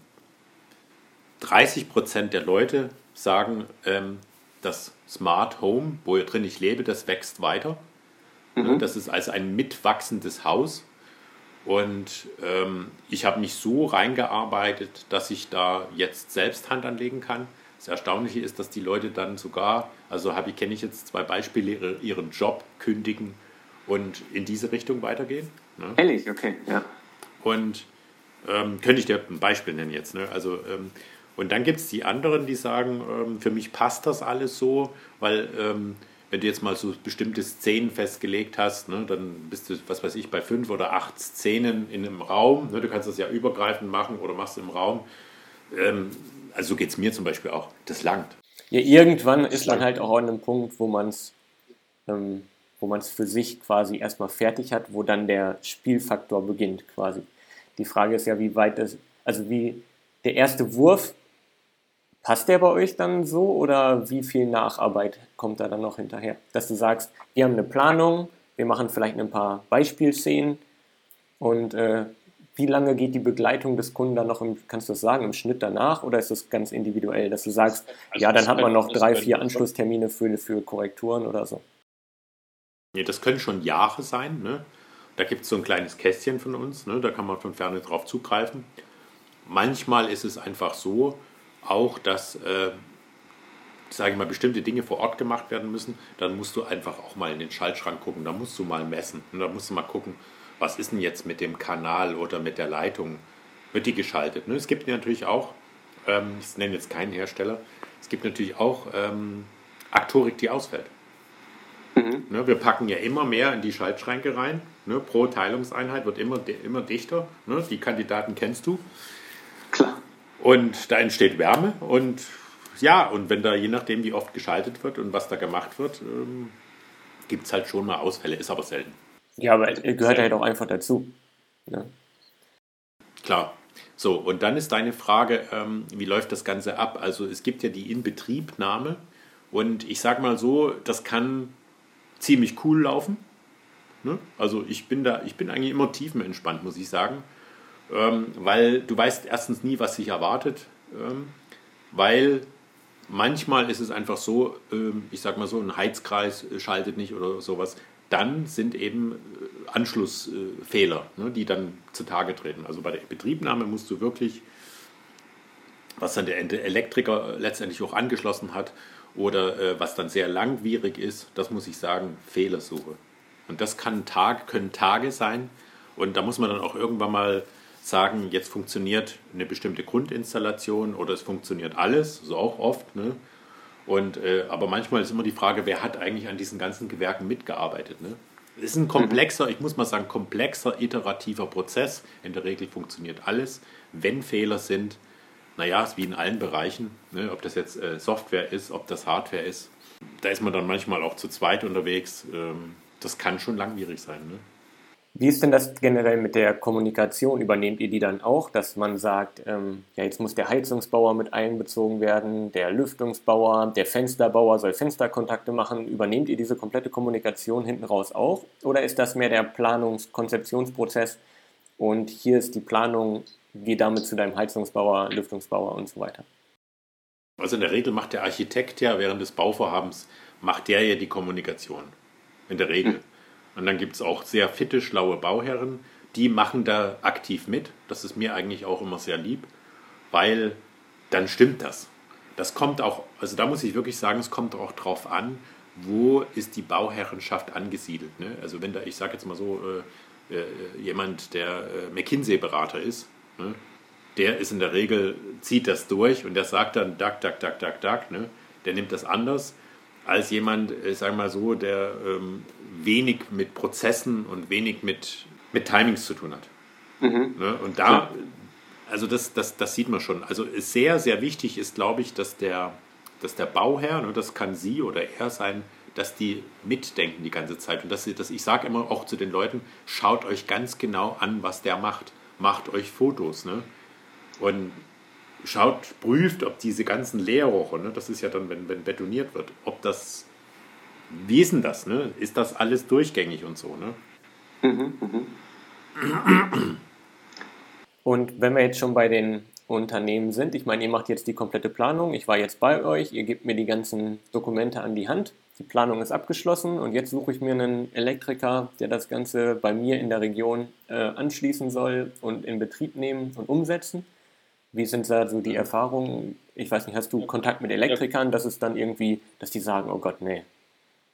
dreißig Prozent der Leute sagen, ähm, das Smart Home, wo drin ich lebe, das wächst weiter. Mhm. Das ist also ein mitwachsendes Haus. Und ähm, ich habe mich so reingearbeitet, dass ich da jetzt selbst Hand anlegen kann. Das Erstaunliche ist, dass die Leute dann sogar, also kenne ich jetzt zwei Beispiele, ihren Job kündigen und in diese Richtung weitergehen. Ne? Ehrlich, okay, ja. Und ähm, könnte ich dir ein Beispiel nennen jetzt. Ne? Also, ähm, und dann gibt es die anderen, die sagen, ähm, für mich passt das alles so, weil ähm, wenn du jetzt mal so bestimmte Szenen festgelegt hast, ne, dann bist du, was weiß ich, bei fünf oder acht Szenen in einem Raum. Ne? Du kannst das ja übergreifend machen oder machst im Raum. Ähm, also so geht es mir zum Beispiel auch. Das langt. Ja, irgendwann das ist langt. Man halt auch an einem Punkt, wo man es... Ähm wo man es für sich quasi erstmal fertig hat, wo dann der Spielfaktor beginnt quasi. Die Frage ist ja, wie weit das, also wie der erste Wurf, passt der bei euch dann so oder wie viel Nacharbeit kommt da dann noch hinterher? Dass du sagst, wir haben eine Planung, wir machen vielleicht ein paar Beispielszenen und äh, wie lange geht die Begleitung des Kunden dann noch, im, kannst du das sagen, im Schnitt danach oder ist das ganz individuell, dass du sagst, also ja, dann hat man noch drei, vier Anschlusstermine für, für Korrekturen oder so? Das können schon Jahre sein. Ne? Da gibt es so ein kleines Kästchen von uns, ne? Da kann man von Ferne drauf zugreifen. Manchmal ist es einfach so, auch dass äh, sage ich mal, bestimmte Dinge vor Ort gemacht werden müssen. Dann musst du einfach auch mal in den Schaltschrank gucken, da musst du mal messen. Ne? Da musst du mal gucken, was ist denn jetzt mit dem Kanal oder mit der Leitung? Wird die geschaltet? Ne? Es gibt natürlich auch, ähm, ich nenne jetzt keinen Hersteller, es gibt natürlich auch ähm, Aktorik, die ausfällt. Mhm. Ne, wir packen ja immer mehr in die Schaltschränke rein. Ne, pro Teilungseinheit wird immer, immer dichter. Ne, die Kandidaten kennst du. Klar. Und da entsteht Wärme. Und ja, und wenn da je nachdem, wie oft geschaltet wird und was da gemacht wird, ähm, gibt es halt schon mal Ausfälle. Ist aber selten. Ja, aber gehört selten. Halt auch einfach dazu. Ja. Klar. So, und dann ist deine Frage, ähm, wie läuft das Ganze ab? Also es gibt ja die Inbetriebnahme. Und ich sag mal so, das kann ziemlich cool laufen. Ne? Also ich bin da, ich bin eigentlich immer tiefenentspannt, muss ich sagen. Ähm, weil du weißt erstens nie, was dich erwartet. Ähm, weil manchmal ist es einfach so, ähm, ich sag mal so, ein Heizkreis schaltet nicht oder sowas. dann sind eben Anschlussfehler, ne, die dann zutage treten. Also bei der Betriebnahme musst du wirklich, was dann der Elektriker letztendlich auch angeschlossen hat oder äh, was dann sehr langwierig ist, das muss ich sagen, Fehlersuche. Und das kann Tag, können Tage sein. Und da muss man dann auch irgendwann mal sagen, jetzt funktioniert eine bestimmte Grundinstallation oder es funktioniert alles, so auch oft, ne? Und, äh, aber manchmal ist immer die Frage, wer hat eigentlich an diesen ganzen Gewerken mitgearbeitet? Ne? Es ist ein komplexer, ich muss mal sagen, komplexer, iterativer Prozess. In der Regel funktioniert alles. Wenn Fehler sind, naja, ist wie in allen Bereichen, ne? Ob das jetzt äh, Software ist, ob das Hardware ist. Da ist man dann manchmal auch zu zweit unterwegs. Ähm, das kann schon langwierig sein. Ne? Wie ist denn das generell mit der Kommunikation? Übernehmt ihr die dann auch, dass man sagt, ähm, ja, jetzt muss der Heizungsbauer mit einbezogen werden, der Lüftungsbauer, der Fensterbauer soll Fensterkontakte machen? Übernehmt ihr diese komplette Kommunikation hinten raus auch? Oder ist das mehr der Planungskonzeptionsprozess und hier ist die Planung, geh damit zu deinem Heizungsbauer, Lüftungsbauer und so weiter? Also in der Regel macht der Architekt ja während des Bauvorhabens, macht der ja die Kommunikation. In der Regel. Hm. Und dann gibt es auch sehr fitte, schlaue Bauherren, die machen da aktiv mit. Das ist mir eigentlich auch immer sehr lieb, weil dann stimmt das. Das kommt auch, also da muss ich wirklich sagen, es kommt auch drauf an, wo ist die Bauherrenschaft angesiedelt. Ne? Also wenn da, ich sage jetzt mal so, äh, äh, jemand, der äh, McKinsey-Berater ist, ne? Der ist in der Regel, zieht das durch und der sagt dann, duck, duck, duck, duck, duck, ne? Der nimmt das anders als jemand, sagen wir mal so, der ähm, wenig mit Prozessen und wenig mit, mit Timings zu tun hat. Mhm. Ne? Und da, also das, das, das sieht man schon. Also sehr, sehr wichtig ist, glaube ich, dass der, dass der Bauherr, ne, das kann sie oder er sein, dass die mitdenken die ganze Zeit. Und dass sie, dass ich sage immer auch zu den Leuten, schaut euch ganz genau an, was der macht. Macht euch Fotos. Ne? Und schaut, prüft, ob diese ganzen Leerrohre, ne, das ist ja dann, wenn, wenn betoniert wird, ob das, wie ist denn das, ne? Ist das alles durchgängig und so, ne? Mhm, mhm. Und wenn wir jetzt schon bei den Unternehmen sind, ich meine, ihr macht jetzt die komplette Planung, ich war jetzt bei euch, ihr gebt mir die ganzen Dokumente an die Hand, die Planung ist abgeschlossen und jetzt suche ich mir einen Elektriker, der das Ganze bei mir in der Region äh, anschließen soll und in Betrieb nehmen und umsetzen. Wie sind da so die Erfahrungen? Ich weiß nicht, hast du Kontakt mit Elektrikern, dass es dann irgendwie, dass die sagen, oh Gott, nee,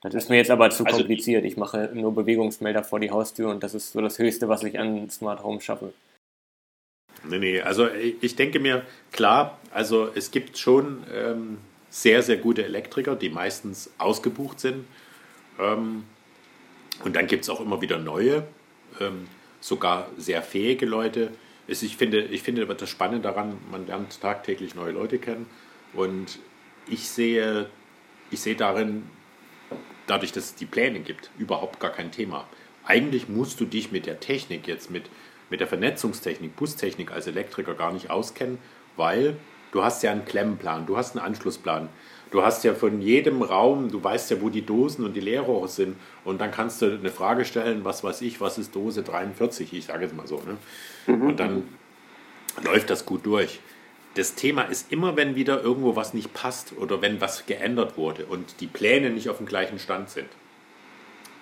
das ist mir jetzt aber zu kompliziert. Ich mache nur Bewegungsmelder vor die Haustür und das ist so das Höchste, was ich an Smart Home schaffe. Nee, nee, also ich denke mir, klar, also es gibt schon ähm, sehr, sehr gute Elektriker, die meistens ausgebucht sind. Ähm, und dann gibt es auch immer wieder neue, ähm, sogar sehr fähige Leute. Ich finde, ich finde das Spannende daran, man lernt tagtäglich neue Leute kennen und ich sehe, ich sehe darin, dadurch, dass es die Pläne gibt, überhaupt gar kein Thema. Eigentlich musst du dich mit der Technik jetzt, mit, mit der Vernetzungstechnik, Bustechnik als Elektriker gar nicht auskennen, weil du hast ja einen Klemmplan, du hast einen Anschlussplan, du hast ja von jedem Raum, du weißt ja, wo die Dosen und die Leerrohre sind und dann kannst du eine Frage stellen, was weiß ich, was ist Dose dreiundvierzig, ich sage jetzt mal so, ne? Mhm. Und dann läuft das gut durch. Das Thema ist immer, wenn wieder irgendwo was nicht passt oder wenn was geändert wurde und die Pläne nicht auf dem gleichen Stand sind.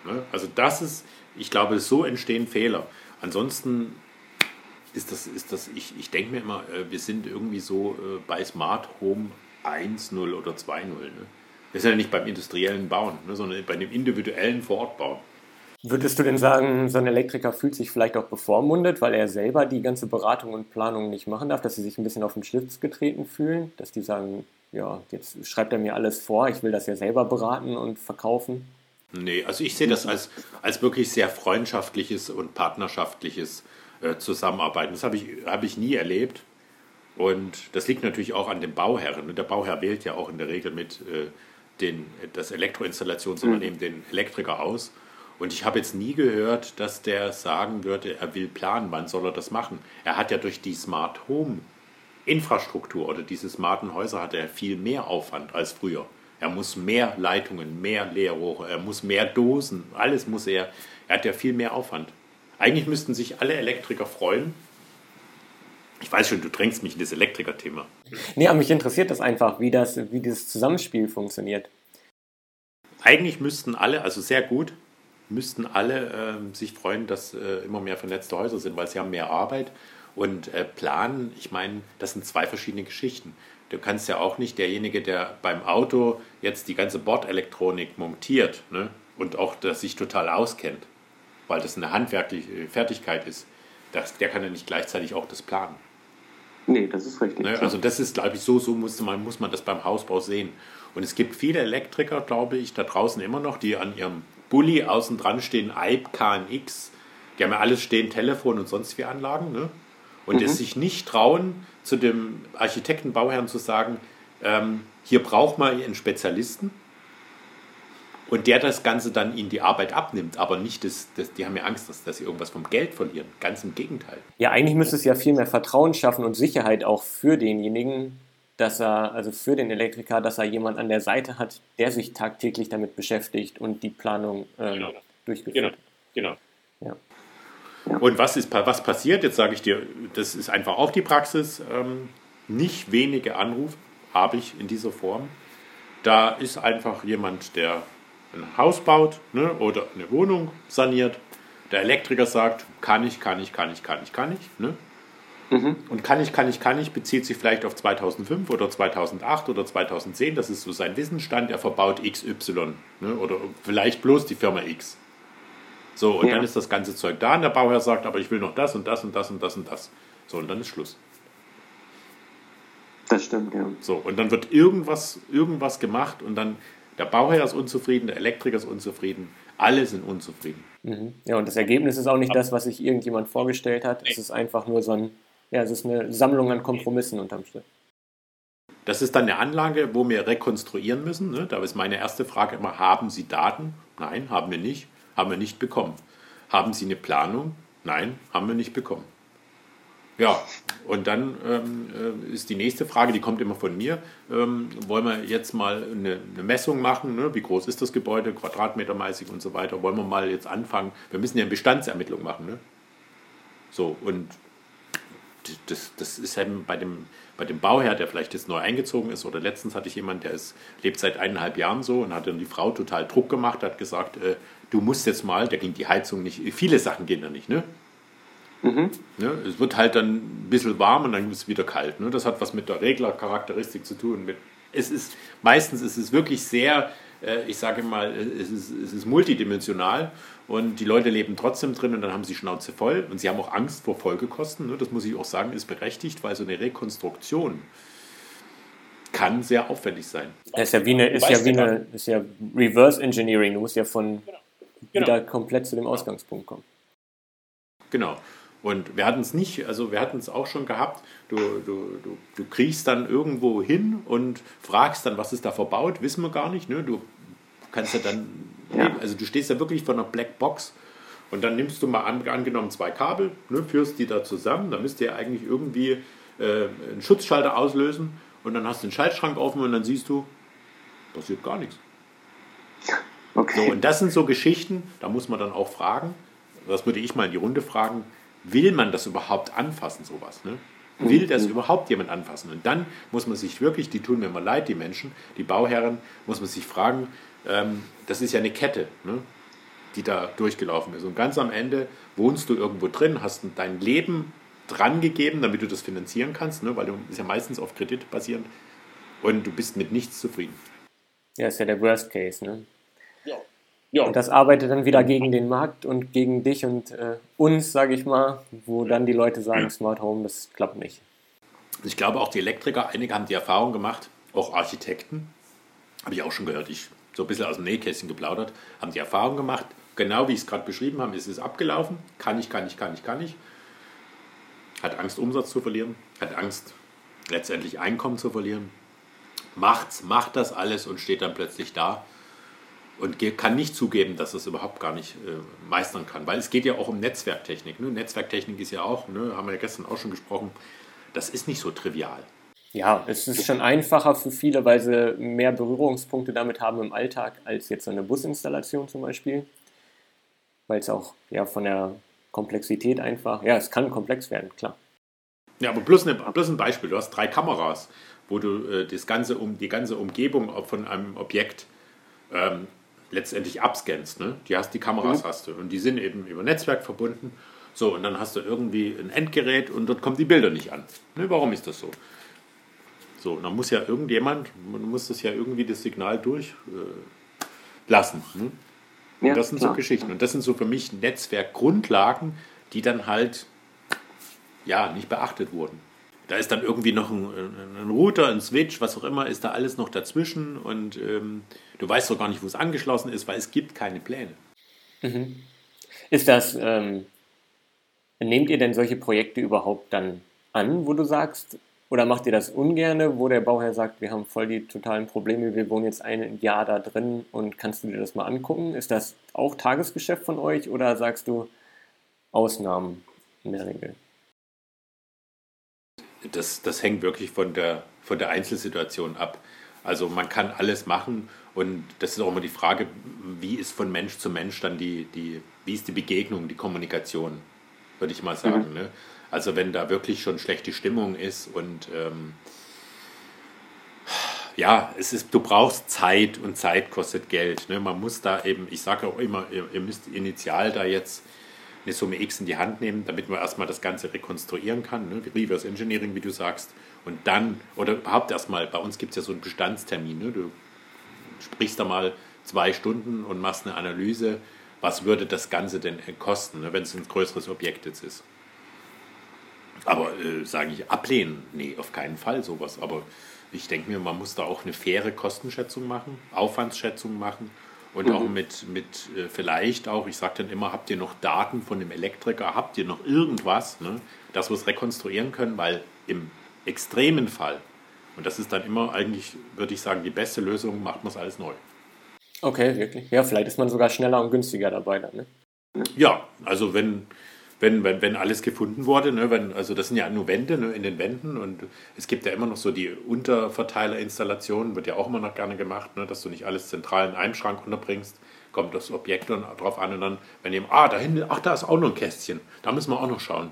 Ne? Also das ist, ich glaube, so entstehen Fehler. Ansonsten ist das, ist das ich, ich denke mir immer, wir sind irgendwie so bei Smart Home eins null oder zwei null. Ne? Das ist ja nicht beim industriellen Bauen, ne, sondern bei dem individuellen Vorortbauen. Würdest du denn sagen, so ein Elektriker fühlt sich vielleicht auch bevormundet, weil er selber die ganze Beratung und Planung nicht machen darf, dass sie sich ein bisschen auf den Schlips getreten fühlen, dass die sagen, ja, jetzt schreibt er mir alles vor, ich will das ja selber beraten und verkaufen? Nee, also ich sehe das als, als wirklich sehr freundschaftliches und partnerschaftliches äh, Zusammenarbeiten. Das habe ich, hab ich nie erlebt und das liegt natürlich auch an dem Bauherren. Der Bauherr wählt ja auch in der Regel mit äh, den, das Elektroinstallationsunternehmen mhm. den Elektriker aus. Und ich habe jetzt nie gehört, dass der sagen würde, er will planen, wann soll er das machen. Er hat ja durch die Smart Home Infrastruktur oder diese smarten Häuser hat er viel mehr Aufwand als früher. Er muss mehr Leitungen, mehr Leerrohre, er muss mehr Dosen, alles muss er. Er hat ja viel mehr Aufwand. Eigentlich müssten sich alle Elektriker freuen. Ich weiß schon, du drängst mich in das Elektriker-Thema. Nee, aber mich interessiert das einfach, wie das, wie dieses Zusammenspiel funktioniert. Eigentlich müssten alle, also sehr gut, müssten alle äh, sich freuen, dass äh, immer mehr vernetzte Häuser sind, weil sie haben mehr Arbeit und äh, planen. Ich meine, das sind zwei verschiedene Geschichten. Du kannst ja auch nicht derjenige, der beim Auto jetzt die ganze Bordelektronik montiert, ne, und auch das sich total auskennt, weil das eine handwerkliche Fertigkeit ist, das, der kann ja nicht gleichzeitig auch das planen. Nee, das ist richtig. Ne, also das ist, glaube ich, so, so muss man, muss man das beim Hausbau sehen. Und es gibt viele Elektriker, glaube ich, da draußen immer noch, die an ihrem Bulli außen dran stehen, I B, K N X, die haben ja alles stehen, Telefon und sonst wie Anlagen, ne? Und mhm. es sich nicht trauen, zu dem Architekten, Bauherrn zu sagen, ähm, hier braucht man einen Spezialisten und der das Ganze dann ihnen die Arbeit abnimmt, aber nicht, das, das, die haben ja Angst, dass, dass sie irgendwas vom Geld verlieren, ganz im Gegenteil. Ja, eigentlich müsste es ja viel mehr Vertrauen schaffen und Sicherheit auch für denjenigen, dass er, also für den Elektriker, dass er jemand an der Seite hat, der sich tagtäglich damit beschäftigt und die Planung äh, genau. durchgeführt. Genau, genau. Ja. Ja. Und was ist, was passiert? Jetzt sage ich dir, das ist einfach auch die Praxis. Ähm, nicht wenige Anrufe habe ich in dieser Form. Da ist einfach jemand, der ein Haus baut, ne, oder eine Wohnung saniert. Der Elektriker sagt, kann ich, kann ich, kann ich, kann ich, kann ich, ne? Mhm. Und kann ich, kann ich, kann ich bezieht sich vielleicht auf zweitausendfünf oder zweitausendacht oder zweitausendzehn. Das ist so sein Wissensstand. Er verbaut X Y, ne, oder vielleicht bloß die Firma X. So, und ja. dann ist das ganze Zeug da und der Bauherr sagt, aber ich will noch das und das und das und das und das. So, und dann ist Schluss. Das stimmt, ja. So, und dann wird irgendwas, irgendwas gemacht und dann der Bauherr ist unzufrieden, der Elektriker ist unzufrieden, alle sind unzufrieden. Mhm. Ja, und das Ergebnis ist auch nicht das, was sich irgendjemand vorgestellt hat. Nee. Es ist einfach nur so ein, ja, es ist eine Sammlung an Kompromissen unterm Strich. Das ist dann eine Anlage, wo wir rekonstruieren müssen, ne? Da ist meine erste Frage immer, haben Sie Daten? Nein, haben wir nicht. Haben wir nicht bekommen. Haben Sie eine Planung? Nein, haben wir nicht bekommen. Ja, und dann ähm, ist die nächste Frage, die kommt immer von mir. Ähm, wollen wir jetzt mal eine, eine Messung machen? Ne? Wie groß ist das Gebäude, quadratmetermäßig und so weiter? Wollen wir mal jetzt anfangen? Wir müssen ja eine Bestandsermittlung machen. Ne? So, und das, das ist halt bei dem, bei dem Bauherr, der vielleicht jetzt neu eingezogen ist, oder letztens hatte ich jemanden, der ist, lebt seit eineinhalb Jahren so und hat dann die Frau total Druck gemacht, hat gesagt, äh, du musst jetzt mal, da ging die Heizung nicht, viele Sachen gehen da nicht, ne? Mhm. Ne? Es wird halt dann ein bisschen warm und dann ist es wieder kalt, ne? Das hat was mit der Reglercharakteristik zu tun. Mit, es ist, meistens ist es wirklich sehr, äh, ich sage mal, es ist, es ist multidimensional und die Leute leben trotzdem drin und dann haben sie Schnauze voll und sie haben auch Angst vor Folgekosten, ne? Das muss ich auch sagen, ist berechtigt, weil so eine Rekonstruktion kann sehr aufwendig sein. Das ist ja wie eine, ist ja wie eine, ist ja Reverse Engineering, du musst ja von... Genau. Genau. Wieder komplett zu dem Ausgangspunkt kommen. Genau. Und wir hatten es nicht, also wir hatten es auch schon gehabt, du, du, du, du kriegst dann irgendwo hin und fragst dann, was ist da verbaut, wissen wir gar nicht, ne? Du kannst ja dann, ja. also du stehst ja wirklich vor einer Blackbox und dann nimmst du mal an, angenommen zwei Kabel, ne, führst die da zusammen, dann müsst ihr ja eigentlich irgendwie äh, einen Schutzschalter auslösen und dann hast du den Schaltschrank offen und dann siehst du, passiert gar nichts. Okay. So, und das sind so Geschichten, da muss man dann auch fragen, das würde ich mal in die Runde fragen, will man das überhaupt anfassen, sowas, ne? Will das überhaupt jemand anfassen? Und dann muss man sich wirklich, die tun mir immer leid, die Menschen, die Bauherren, muss man sich fragen, ähm, das ist ja eine Kette, ne, die da durchgelaufen ist. Und ganz am Ende wohnst du irgendwo drin, hast dein Leben dran gegeben, damit du das finanzieren kannst, ne, weil du ist ja meistens auf Kredit basierend und du bist mit nichts zufrieden. Ja, ist ja der Worst Case, ne? Ja. Ja. Und das arbeitet dann wieder gegen den Markt und gegen dich und äh, uns, sage ich mal, wo dann die Leute sagen, ja. Smart Home, das klappt nicht. Ich glaube auch die Elektriker, einige haben die Erfahrung gemacht, auch Architekten, habe ich auch schon gehört, ich so ein bisschen aus dem Nähkästchen geplaudert, haben die Erfahrung gemacht, genau wie ich es gerade beschrieben habe, ist es abgelaufen, kann ich, kann ich, kann ich, kann ich. Hat Angst, Umsatz zu verlieren, hat Angst, letztendlich Einkommen zu verlieren, macht's, macht das alles und steht dann plötzlich da. Und kann nicht zugeben, dass es überhaupt gar nicht äh, meistern kann. Weil es geht ja auch um Netzwerktechnik. Ne? Netzwerktechnik ist ja auch, ne, haben wir ja gestern auch schon gesprochen, das ist nicht so trivial. Ja, es ist schon einfacher für viele, weil sie mehr Berührungspunkte damit haben im Alltag, als jetzt so eine Businstallation zum Beispiel. Weil es auch ja, von der Komplexität einfach, ja, es kann komplex werden, klar. Ja, aber bloß, eine, bloß ein Beispiel. Du hast drei Kameras, wo du äh, das ganze um, die ganze Umgebung von einem Objekt ähm, letztendlich abscannst. Ne? Die hast die Kameras, mhm. hast du. Und die sind eben über Netzwerk verbunden. So, und dann hast du irgendwie ein Endgerät und dort kommen die Bilder nicht an. Ne, warum ist das so? So, und dann muss ja irgendjemand, man muss das ja irgendwie das Signal durchlassen. Äh, ne? Ja, und das sind klar. so Geschichten. Und das sind so für mich Netzwerkgrundlagen, die dann halt ja nicht beachtet wurden. Da ist dann irgendwie noch ein, ein Router, ein Switch, was auch immer, ist da alles noch dazwischen und ähm, du weißt doch gar nicht, wo es angeschlossen ist, weil es gibt keine Pläne. Mhm. Ist das, ähm, nehmt ihr denn solche Projekte überhaupt dann an, wo du sagst, oder macht ihr das ungerne, wo der Bauherr sagt, wir haben voll die totalen Probleme, wir wohnen jetzt ein Jahr da drin und kannst du dir das mal angucken? Ist das auch Tagesgeschäft von euch oder sagst du Ausnahmen in der Regel? Das, das hängt wirklich von der, von der Einzelsituation ab. Also man kann alles machen und das ist auch immer die Frage, wie ist von Mensch zu Mensch dann die, die wie ist die Begegnung, die Kommunikation, würde ich mal sagen. Mhm. Ne? Also wenn da wirklich schon schlechte Stimmung ist und ähm, ja, es ist, du brauchst Zeit und Zeit kostet Geld. Ne? Man muss da eben, ich sage auch immer, ihr, ihr müsst initial da jetzt eine Summe X in die Hand nehmen, damit man erstmal das Ganze rekonstruieren kann, ne? Reverse Engineering, wie du sagst, und dann, oder überhaupt erstmal, bei uns gibt es ja so einen Bestandstermin, ne? Du sprichst da mal zwei Stunden und machst eine Analyse, was würde das Ganze denn kosten, ne? Wenn es ein größeres Objekt jetzt ist. Aber äh, sage ich, ablehnen, nee, auf keinen Fall sowas, aber ich denke mir, man muss da auch eine faire Kostenschätzung machen, Aufwandsschätzung machen. Und mhm. auch mit, mit äh, vielleicht auch, ich sage dann immer, habt ihr noch Daten von dem Elektriker, habt ihr noch irgendwas, ne, dass wir es rekonstruieren können, weil im extremen Fall, und das ist dann immer eigentlich, würde ich sagen, die beste Lösung, macht man es alles neu. Okay, wirklich. Ja, vielleicht ist man sogar schneller und günstiger dabei dann, ne? Ja, also wenn, wenn, wenn, wenn alles gefunden wurde, ne, wenn, also das sind ja nur Wände, ne, in den Wänden und es gibt ja immer noch so die Unterverteilerinstallationen, wird ja auch immer noch gerne gemacht, ne, dass du nicht alles zentral in einem Schrank unterbringst, kommt das Objekt und drauf an und dann, wenn eben, ah, da hinten, ach, da ist auch noch ein Kästchen, da müssen wir auch noch schauen.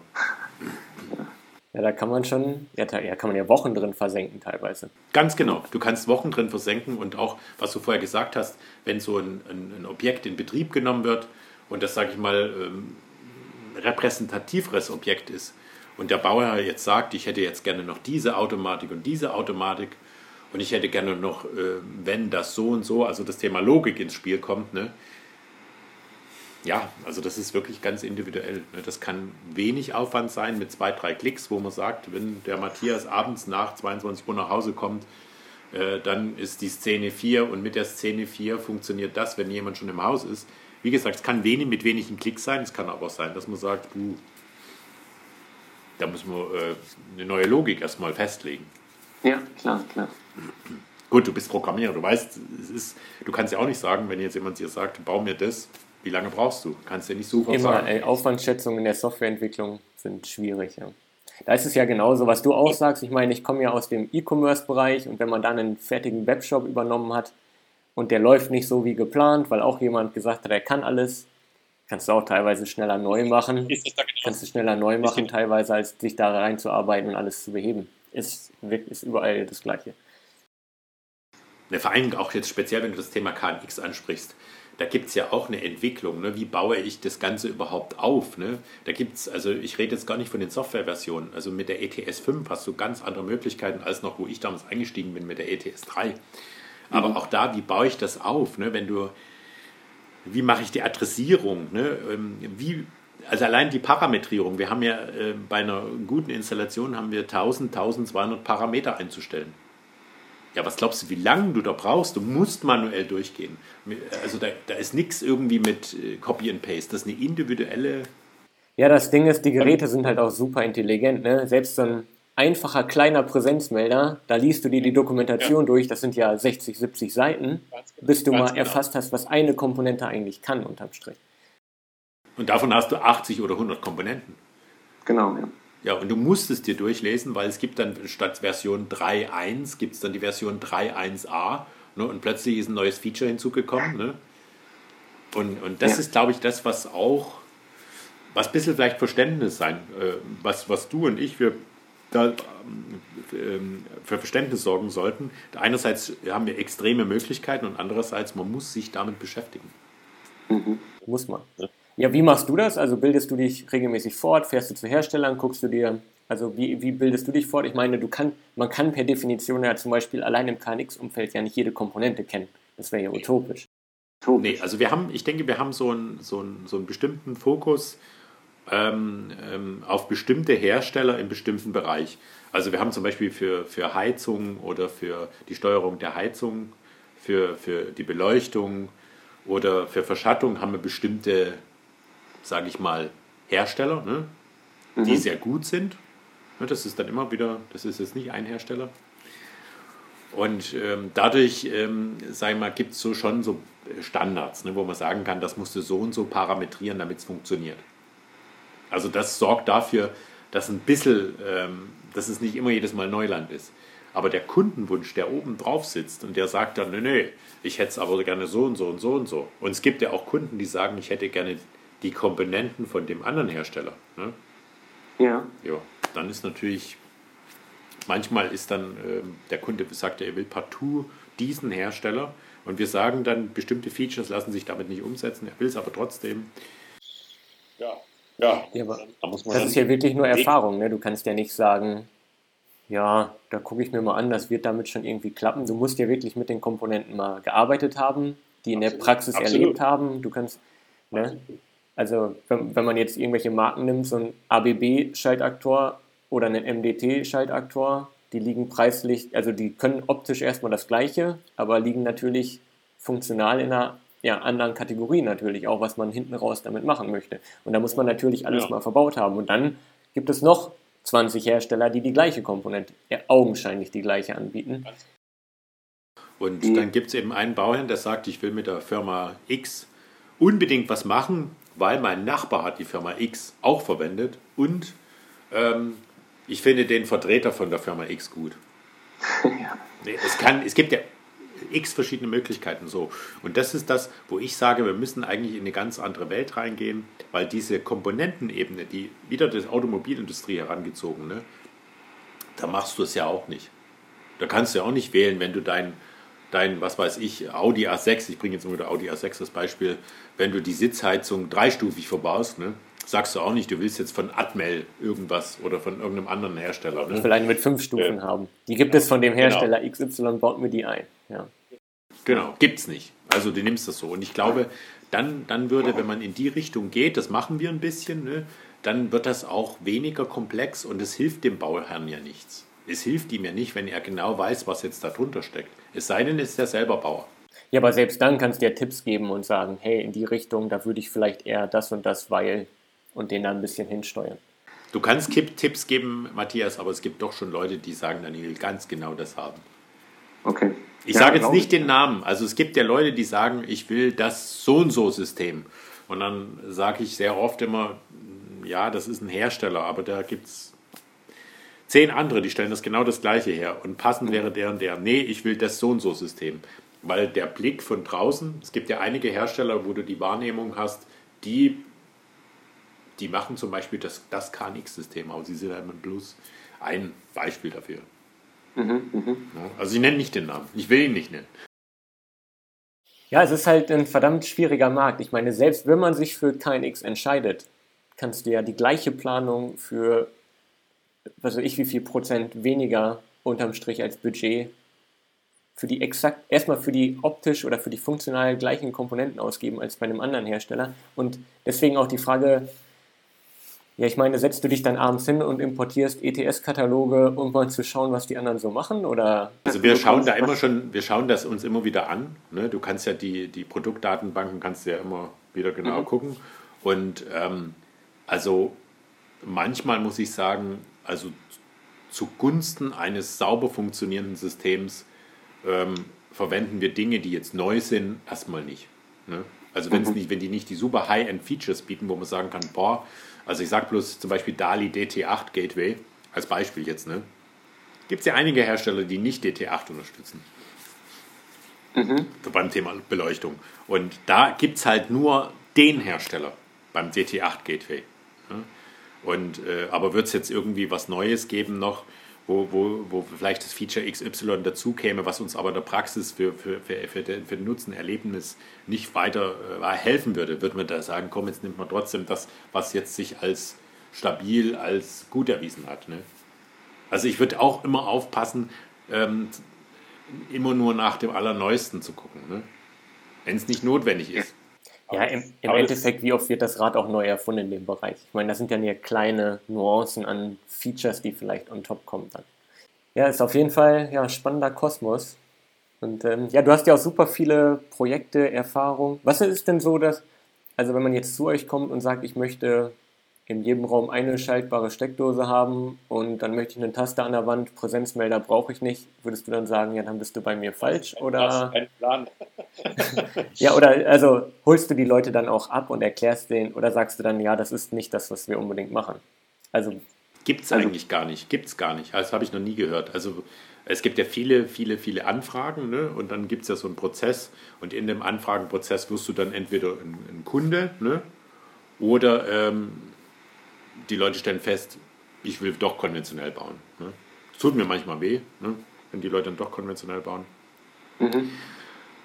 Ja, da kann man schon, ja, da kann man ja Wochen drin versenken teilweise. Ganz genau, du kannst Wochen drin versenken und auch, was du vorher gesagt hast, wenn so ein, ein, ein Objekt in Betrieb genommen wird und das, sage ich mal, ähm, repräsentativeres Objekt ist und der Bauherr jetzt sagt, ich hätte jetzt gerne noch diese Automatik und diese Automatik und ich hätte gerne noch, äh, wenn das so und so, also das Thema Logik ins Spiel kommt, ne? Ja, also das ist wirklich ganz individuell, ne? Das kann wenig Aufwand sein mit zwei, drei Klicks, wo man sagt, wenn der Matthias abends nach zweiundzwanzig Uhr nach Hause kommt, äh, dann ist die Szene vier und mit der Szene vier funktioniert das, wenn jemand schon im Haus ist. Wie gesagt, es kann wenig, mit wenigen Klicks sein, es kann aber auch sein, dass man sagt, uh, da müssen wir äh, eine neue Logik erstmal festlegen. Ja, klar, klar. Gut, du bist Programmierer, du weißt, es ist, du kannst ja auch nicht sagen, wenn jetzt jemand dir sagt, bau mir das, wie lange brauchst du? Kannst ja nicht sofort Immer, sagen. Ey, Aufwandsschätzungen in der Softwareentwicklung sind schwierig, ja. Da ist es ja genauso, was du auch sagst. Ich meine, ich komme ja aus dem E-Commerce-Bereich und wenn man dann einen fertigen Webshop übernommen hat, und der läuft nicht so wie geplant, weil auch jemand gesagt hat, er kann alles. Kannst du auch teilweise schneller neu machen. Ist das da genau? Kannst du schneller neu machen, ist teilweise, als dich da reinzuarbeiten und alles zu beheben. Ist, ist überall das Gleiche. Ja, vor allem auch jetzt speziell, wenn du das Thema K N X ansprichst, da gibt es ja auch eine Entwicklung. Ne? Wie baue ich das Ganze überhaupt auf? Ne? Da gibt's, also ich rede jetzt gar nicht von den Softwareversionen. Also mit der E T S fünf hast du ganz andere Möglichkeiten als noch, wo ich damals eingestiegen bin mit der E T S drei. Aber auch da, wie baue ich das auf, ne? Wenn du, wie mache ich die Adressierung, ne? Wie, also allein die Parametrierung, wir haben ja äh, bei einer guten Installation haben wir tausend, tausendzweihundert Parameter einzustellen. Ja, was glaubst du, wie lange du da brauchst? Du musst manuell durchgehen. Also da, da ist nichts irgendwie mit äh, Copy and Paste, das ist eine individuelle... Ja, das Ding ist, die Geräte sind halt auch super intelligent, ne? Selbst so ein einfacher, kleiner Präsenzmelder, da liest du dir die Dokumentation ja. durch, das sind ja sechzig, siebzig Seiten, bis du mal erfasst hast, was eine Komponente eigentlich kann, unterm Strich. Und davon hast du achtzig oder hundert Komponenten. Genau, ja. Ja, und du musst es dir durchlesen, weil es gibt dann statt Version drei Punkt eins gibt es dann die Version drei Punkt eins a, ne, und plötzlich ist ein neues Feature hinzugekommen. Ne? Und, und das ja. ist, glaube ich, das, was auch, was ein bisschen vielleicht Verständnis sein, äh, was, was du und ich, wir da für Verständnis sorgen sollten. Einerseits haben wir extreme Möglichkeiten und andererseits, man muss sich damit beschäftigen. Mhm. Muss man. Ja, wie machst du das? Also bildest du dich regelmäßig fort? Fährst du zu Herstellern? Guckst du dir, also wie, wie bildest du dich fort? Ich meine, du kann, man kann per Definition ja zum Beispiel allein im K N X-Umfeld ja nicht jede Komponente kennen. Das wäre ja utopisch. Nee, also wir haben, ich denke, wir haben so einen, so einen, so einen bestimmten Fokus ähm, ähm, auf bestimmte Hersteller im bestimmten Bereich. Also wir haben zum Beispiel für, für Heizung oder für die Steuerung der Heizung, für, für die Beleuchtung oder für Verschattung haben wir bestimmte, sage ich mal, Hersteller, ne, mhm. die sehr gut sind. Das ist dann immer wieder, das ist jetzt nicht ein Hersteller. Und ähm, dadurch, ähm, sage ich mal, gibt es so schon so Standards, ne, wo man sagen kann, das musst du so und so parametrieren, damit es funktioniert. Also das sorgt dafür, dass ein bisschen, ähm, dass es nicht immer jedes Mal Neuland ist. Aber der Kundenwunsch, der oben drauf sitzt und der sagt dann, nö, nö, ich hätte es aber gerne so und so und so und so. Und es gibt ja auch Kunden, die sagen, ich hätte gerne die Komponenten von dem anderen Hersteller. Ne? Ja. Ja. Dann ist natürlich, manchmal ist dann, ähm, der Kunde sagt, er will partout diesen Hersteller und wir sagen dann, bestimmte Features lassen sich damit nicht umsetzen, er will es aber trotzdem. Ja, ja. ja aber da muss man das ist ja wirklich nur Erfahrung, ne? Du kannst ja nicht sagen, ja, da gucke ich mir mal an, das wird damit schon irgendwie klappen. Du musst ja wirklich mit den Komponenten mal gearbeitet haben, die in Absolut. der Praxis Absolut. erlebt haben. Du kannst, ne? Also wenn, wenn man jetzt irgendwelche Marken nimmt, so ein A B B-Schaltaktor oder einen M D T-Schaltaktor, die liegen preislich, also die können optisch erstmal das Gleiche, aber liegen natürlich funktional in einer ja, anderen Kategorie natürlich auch, was man hinten raus damit machen möchte. Und da muss man natürlich alles ja. mal verbaut haben. Und dann gibt es noch zwanzig Hersteller, die die gleiche Komponente, ja, augenscheinlich die gleiche anbieten. Und dann gibt es eben einen Bauherrn, der sagt, ich will mit der Firma X unbedingt was machen, weil mein Nachbar hat die Firma X auch verwendet und ähm, ich finde den Vertreter von der Firma X gut. Ja. Es, kann, es gibt ja x verschiedene Möglichkeiten so. Und das ist das, wo ich sage, wir müssen eigentlich in eine ganz andere Welt reingehen, weil diese Komponentenebene, die wieder die Automobilindustrie herangezogen, ne, da machst du es ja auch nicht. Da kannst du ja auch nicht wählen, wenn du dein, dein was weiß ich, Audi A sechs, ich bringe jetzt mal wieder Audi A sechs als Beispiel, wenn du die Sitzheizung dreistufig verbaust, ne, sagst du auch nicht, du willst jetzt von Atmel irgendwas oder von irgendeinem anderen Hersteller. Ne? Vielleicht mit fünf Stufen äh, haben. Die gibt es von dem Hersteller genau. X Y, baut mir die ein. Ja. Genau, gibt's nicht. Also du nimmst das so. Und ich glaube, dann, dann würde, wenn man in die Richtung geht, das machen wir ein bisschen, ne, dann wird das auch weniger komplex und es hilft dem Bauherrn ja nichts. Es hilft ihm ja nicht, wenn er genau weiß, was jetzt da drunter steckt. Es sei denn, es ist er selber Bauer. Ja, aber selbst dann kannst du ja Tipps geben und sagen, hey, in die Richtung, da würde ich vielleicht eher das und das, weil... Und den dann ein bisschen hinsteuern. Du kannst Tipps geben, Matthias, aber es gibt doch schon Leute, die sagen, dann, ich will ganz genau das haben. Okay. Ich ja, sage jetzt nicht ich. den Namen. Also es gibt ja Leute, die sagen, ich will das so und so System. Und dann sage ich sehr oft immer, ja, das ist ein Hersteller, aber da gibt es zehn andere, die stellen das genau das Gleiche her. Und passend wäre der und der, nee, ich will das so und so System. Weil der Blick von draußen, es gibt ja einige Hersteller, wo du die Wahrnehmung hast, die... Die machen zum Beispiel das, das K N X-System, aber sie sind halt bloß ein Beispiel dafür. Mhm, mhm. Also sie nennen nicht den Namen, ich will ihn nicht nennen. Ja, es ist halt ein verdammt schwieriger Markt. Ich meine, selbst wenn man sich für K N X entscheidet, kannst du ja die gleiche Planung für, was weiß ich, wie viel Prozent weniger unterm Strich als Budget für die exakt, erstmal für die optisch oder für die funktional gleichen Komponenten ausgeben als bei einem anderen Hersteller. Und deswegen auch die Frage... Ja, ich meine, setzt du dich dann abends hin und importierst E T S-Kataloge, um mal zu schauen, was die anderen so machen? Oder also wir schauen da immer schon, wir schauen das uns immer wieder an. Ne? Du kannst ja die, die Produktdatenbanken kannst du ja immer wieder genau mhm. gucken. Und ähm, also manchmal muss ich sagen, also zugunsten eines sauber funktionierenden Systems ähm, verwenden wir Dinge, die jetzt neu sind, erstmal nicht. Ne? Also wenn's mhm. nicht, wenn die nicht die super High-End-Features bieten, wo man sagen kann, boah, also ich sage bloß zum Beispiel DALI D T acht Gateway, als Beispiel jetzt, ne? Gibt es ja einige Hersteller, die nicht D T acht unterstützen. Mhm. So beim Thema Beleuchtung. Und da gibt es halt nur den Hersteller beim D T acht Gateway. Ne? Und, äh, aber wird es jetzt irgendwie was Neues geben noch, wo, wo, wo vielleicht das Feature X Y dazu käme, was uns aber in der Praxis für, für, für, für, den, für den Nutzen-Erlebnis nicht weiter äh, helfen würde, würde man da sagen, komm, jetzt nimmt man trotzdem das, was jetzt sich als stabil, als gut erwiesen hat. Ne? Also ich würde auch immer aufpassen, ähm, immer nur nach dem Allerneuesten zu gucken, ne? Wenn es nicht notwendig ist. Ja, im, im Endeffekt, wie oft wird das Rad auch neu erfunden in dem Bereich? Ich meine, das sind ja nur kleine Nuancen an Features, die vielleicht on top kommen dann. Ja, ist auf jeden Fall ja spannender Kosmos. Und ähm, ja, du hast ja auch super viele Projekte, Erfahrungen. Was ist denn so, dass, also wenn man jetzt zu euch kommt und sagt, ich möchte in jedem Raum eine schaltbare Steckdose haben und dann möchte ich eine Taste an der Wand, Präsenzmelder brauche ich nicht, würdest du dann sagen, ja, dann bist du bei mir falsch? Oder? Ein Plan. Ja, oder also holst du die Leute dann auch ab und erklärst denen oder sagst du dann, ja, das ist nicht das, was wir unbedingt machen? Also gibt es eigentlich also, gar nicht, gibt es gar nicht, das habe ich noch nie gehört. Also es gibt ja viele, viele, viele Anfragen, ne? Und dann gibt es ja so einen Prozess und in dem Anfragenprozess wirst du dann entweder ein, ein Kunde, ne? Oder ähm, die Leute stellen fest, ich will doch konventionell bauen. Ne? Das tut mir manchmal weh, ne? Wenn die Leute dann doch konventionell bauen. Mhm.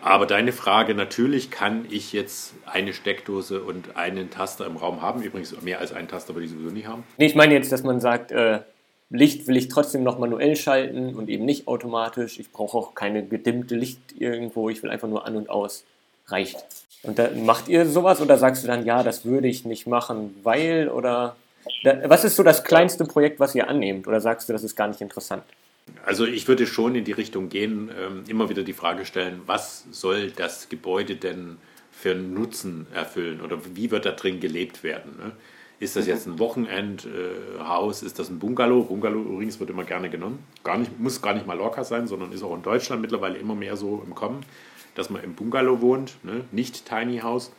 Aber deine Frage, natürlich kann ich jetzt eine Steckdose und einen Taster im Raum haben. Übrigens, mehr als einen Taster würde ich sowieso nicht haben. Nee, ich meine jetzt, dass man sagt, äh, Licht will ich trotzdem noch manuell schalten und eben nicht automatisch. Ich brauche auch keine gedimmte Licht irgendwo. Ich will einfach nur an und aus. Reicht. Und da, macht ihr sowas oder sagst du dann, ja, das würde ich nicht machen, weil oder... Was ist so das kleinste Projekt, was ihr annehmt? Oder sagst du, das ist gar nicht interessant? Also ich würde schon in die Richtung gehen, immer wieder die Frage stellen, was soll das Gebäude denn für einen Nutzen erfüllen? Oder wie wird da drin gelebt werden? Ist das jetzt ein Wochenendhaus? Ist das ein Bungalow? Bungalow übrigens wird immer gerne genommen. Gar nicht, muss gar nicht Mallorca sein, sondern ist auch in Deutschland mittlerweile immer mehr so im Kommen, dass man im Bungalow wohnt, nicht Tiny House.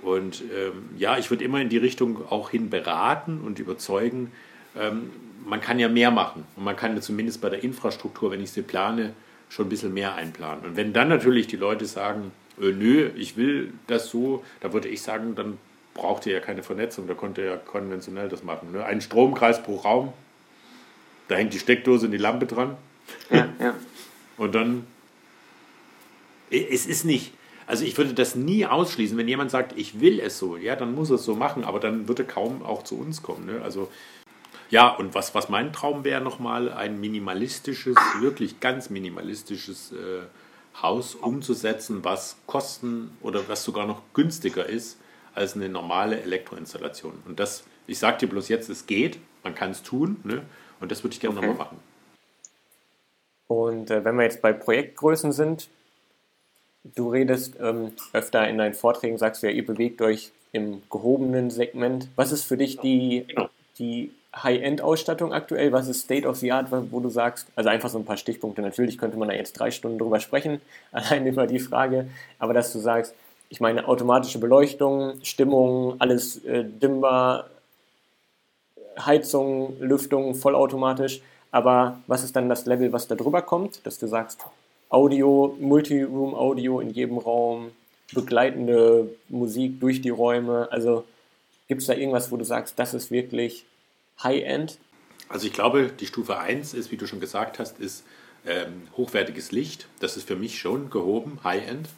Und ähm, ja, ich würde immer in die Richtung auch hin beraten und überzeugen, ähm, man kann ja mehr machen. Und man kann ja zumindest bei der Infrastruktur, wenn ich sie plane, schon ein bisschen mehr einplanen. Und wenn dann natürlich die Leute sagen, äh, nö, ich will das so, da würde ich sagen, dann braucht ihr ja keine Vernetzung, da konnte ihr ja konventionell das machen. Ne? Ein Stromkreis pro Raum, da hängt die Steckdose und die Lampe dran. Ja, ja. Und dann, es ist nicht... Also ich würde das nie ausschließen, wenn jemand sagt, ich will es so, ja, dann muss er es so machen, aber dann würde kaum auch zu uns kommen. Ne? Also ja, und was, was mein Traum wäre nochmal, ein minimalistisches, wirklich ganz minimalistisches äh, Haus umzusetzen, was kosten oder was sogar noch günstiger ist als eine normale Elektroinstallation. Und das, ich sage dir bloß jetzt, es geht, man kann es tun, ne? Und das würde ich gerne okay. nochmal machen. Und äh, wenn wir jetzt bei Projektgrößen sind, du redest ähm, öfter in deinen Vorträgen, sagst du ja, ihr bewegt euch im gehobenen Segment. Was ist für dich die, die High-End-Ausstattung aktuell? Was ist State of the Art, wo du sagst, also einfach so ein paar Stichpunkte. Natürlich könnte man da jetzt drei Stunden drüber sprechen, allein über die Frage. Aber dass du sagst, ich meine, automatische Beleuchtung, Stimmung, alles äh, dimmbar, Heizung, Lüftung, vollautomatisch. Aber was ist dann das Level, was da drüber kommt, dass du sagst, Audio, Multiroom-Audio in jedem Raum, begleitende Musik durch die Räume. Also gibt es da irgendwas, wo du sagst, das ist wirklich High-End? Also ich glaube, die Stufe eins ist, wie du schon gesagt hast, ist ähm, hochwertiges Licht. Das ist für mich schon gehoben, High-End.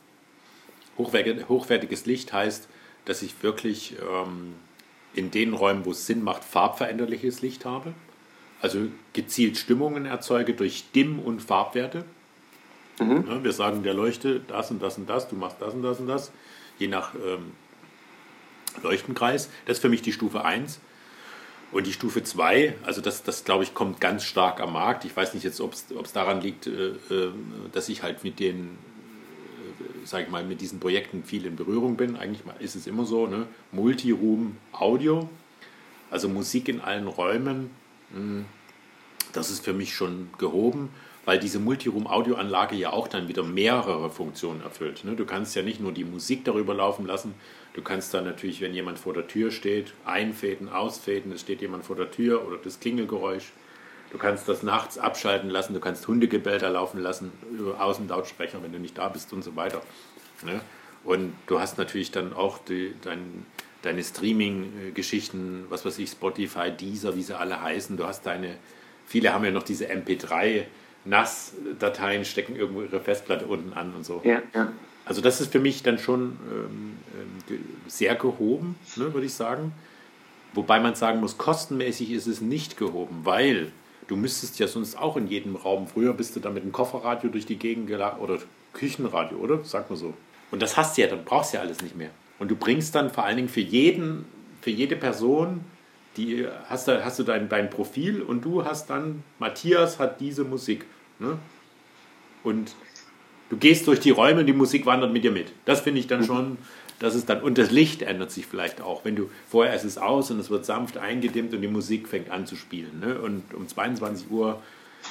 Hochwer- hochwertiges Licht heißt, dass ich wirklich ähm, in den Räumen, wo es Sinn macht, farbveränderliches Licht habe. Also gezielt Stimmungen erzeuge durch Dimm- und Farbwerte. Mhm. Wir sagen der Leuchte das und das und das, du machst das und das und das, je nach ähm, Leuchtenkreis. Das ist für mich die Stufe eins. Und die Stufe zwei, also das, das glaube ich, kommt ganz stark am Markt. Ich weiß nicht jetzt, ob es daran liegt, äh, dass ich halt mit den, äh, sage ich mal, mit diesen Projekten viel in Berührung bin. Eigentlich ist es immer so, ne? Multiroom-Audio, also Musik in allen Räumen, mh, das ist für mich schon gehoben. Weil diese Multiroom-Audio-Anlage ja auch dann wieder mehrere Funktionen erfüllt. Du kannst ja nicht nur die Musik darüber laufen lassen, du kannst dann natürlich, wenn jemand vor der Tür steht, einfäden, ausfäden, es steht jemand vor der Tür oder das Klingelgeräusch. Du kannst das nachts abschalten lassen, du kannst Hundegebell da laufen lassen, Außenlautsprecher, wenn du nicht da bist und so weiter. Und du hast natürlich dann auch die, dein, deine Streaming-Geschichten, was weiß ich, Spotify, Deezer, wie sie alle heißen. Du hast deine, viele haben ja noch diese M P drei N A S-Dateien, stecken irgendwo ihre Festplatte unten an und so. Ja, ja. Also das ist für mich dann schon ähm, sehr gehoben, ne, würde ich sagen. Wobei man sagen muss, kostenmäßig ist es nicht gehoben, weil du müsstest ja sonst auch in jedem Raum, früher bist du dann mit einem Kofferradio durch die Gegend geladen, oder Küchenradio, oder? Sag mal so. Und das hast du ja, dann brauchst du ja alles nicht mehr. Und du bringst dann vor allen Dingen für jeden, für jede Person, die hast, da, hast du dein, dein Profil und du hast dann, Matthias hat diese Musik. Ne? Und du gehst durch die Räume und die Musik wandert mit dir mit. Das finde ich dann schon, das ist dann, und das Licht ändert sich vielleicht auch. Wenn du, vorher ist es aus und es wird sanft eingedimmt und die Musik fängt an zu spielen. Ne? Und um zweiundzwanzig Uhr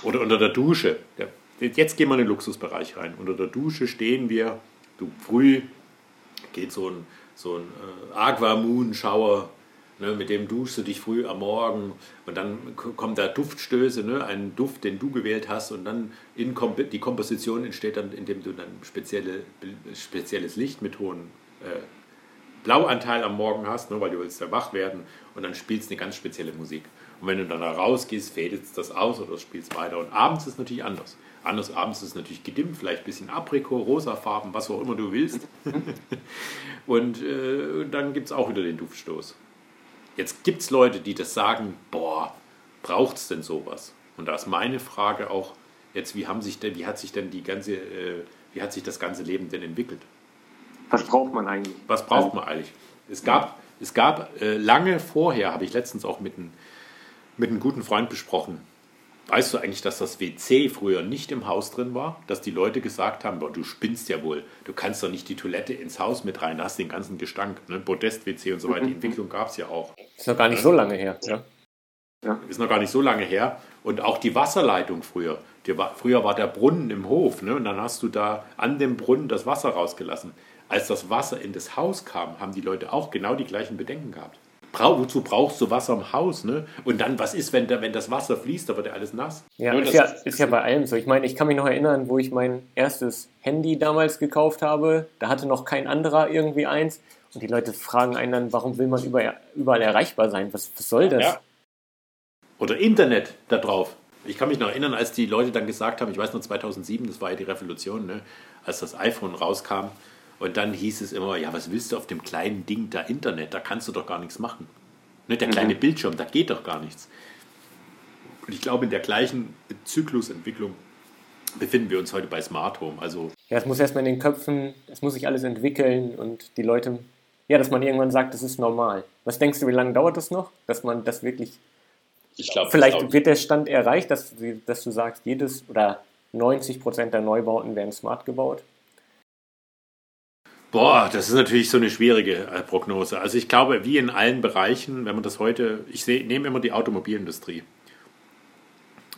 oder unter der Dusche, jetzt gehen wir in den Luxusbereich rein, unter der Dusche stehen wir, du früh geht so ein, so ein Aquamoon-Schauer, ne? Mit dem duschst du dich früh am Morgen und dann kommen da Duftstöße, ne? Ein Duft, den du gewählt hast, und dann in Komp- die Komposition entsteht dann, indem du dann spezielle, spezielles Licht mit hohen äh, Blauanteil am Morgen hast, ne? Weil du willst ja wach werden, und dann spielst du eine ganz spezielle Musik. Und wenn du dann da rausgehst, fädelst das aus oder spielst weiter. Und abends ist es natürlich anders. Anders abends ist es natürlich gedimmt, vielleicht ein bisschen Aprikot, rosafarben, was auch immer du willst. Und äh, dann gibt es auch wieder den Duftstoß. Jetzt gibt es Leute, die das sagen, boah, braucht es denn sowas? Und da ist meine Frage auch, jetzt, wie haben sich denn, wie hat sich denn die ganze, äh, wie hat sich das ganze Leben denn entwickelt? Was braucht man eigentlich? Was braucht man eigentlich? Es gab, es gab äh, lange vorher, habe ich letztens auch mit einem mit einem guten Freund besprochen. Weißt du eigentlich, dass das W C früher nicht im Haus drin war? Dass die Leute gesagt haben, boah, du spinnst ja wohl, du kannst doch nicht die Toilette ins Haus mit rein, da hast den ganzen Gestank. Ne? Podest-W C und so weiter, die Entwicklung gab es ja auch. Ist noch gar nicht so lange her. Ja. Ja. Ist noch gar nicht so lange her. Und auch die Wasserleitung früher. Die war, früher war der Brunnen im Hof, ne? Und dann hast du da an dem Brunnen das Wasser rausgelassen. Als das Wasser in das Haus kam, haben die Leute auch genau die gleichen Bedenken gehabt. Brauch, wozu brauchst du Wasser im Haus? Ne? Und dann, was ist, wenn, da, wenn das Wasser fließt, da wird ja alles nass. Ja, ist ja, ist ja bei allem so. Ich meine, ich kann mich noch erinnern, wo ich mein erstes Handy damals gekauft habe. Da hatte noch kein anderer irgendwie eins. Und die Leute fragen einen dann, warum will man überall, überall erreichbar sein? Was, was soll das? Ja. Oder Internet da drauf. Ich kann mich noch erinnern, als die Leute dann gesagt haben, ich weiß noch zweitausendsieben, das war ja die Revolution, ne? Als das iPhone rauskam. Und dann hieß es immer, ja, was willst du auf dem kleinen Ding da Internet? Da kannst du doch gar nichts machen. Ne, der kleine mhm. Bildschirm, da geht doch gar nichts. Und ich glaube, in der gleichen Zyklusentwicklung befinden wir uns heute bei Smart Home. Also ja, es muss erstmal in den Köpfen, es muss sich alles entwickeln und die Leute, ja, dass man irgendwann sagt, das ist normal. Was denkst du, wie lange dauert das noch, dass man das wirklich, ich glaub, vielleicht das wird der Stand erreicht, dass, dass du sagst, jedes oder neunzig Prozent der Neubauten werden smart gebaut? Boah, das ist natürlich so eine schwierige äh, Prognose. Also ich glaube, wie in allen Bereichen, wenn man das heute, ich seh, nehme immer die Automobilindustrie.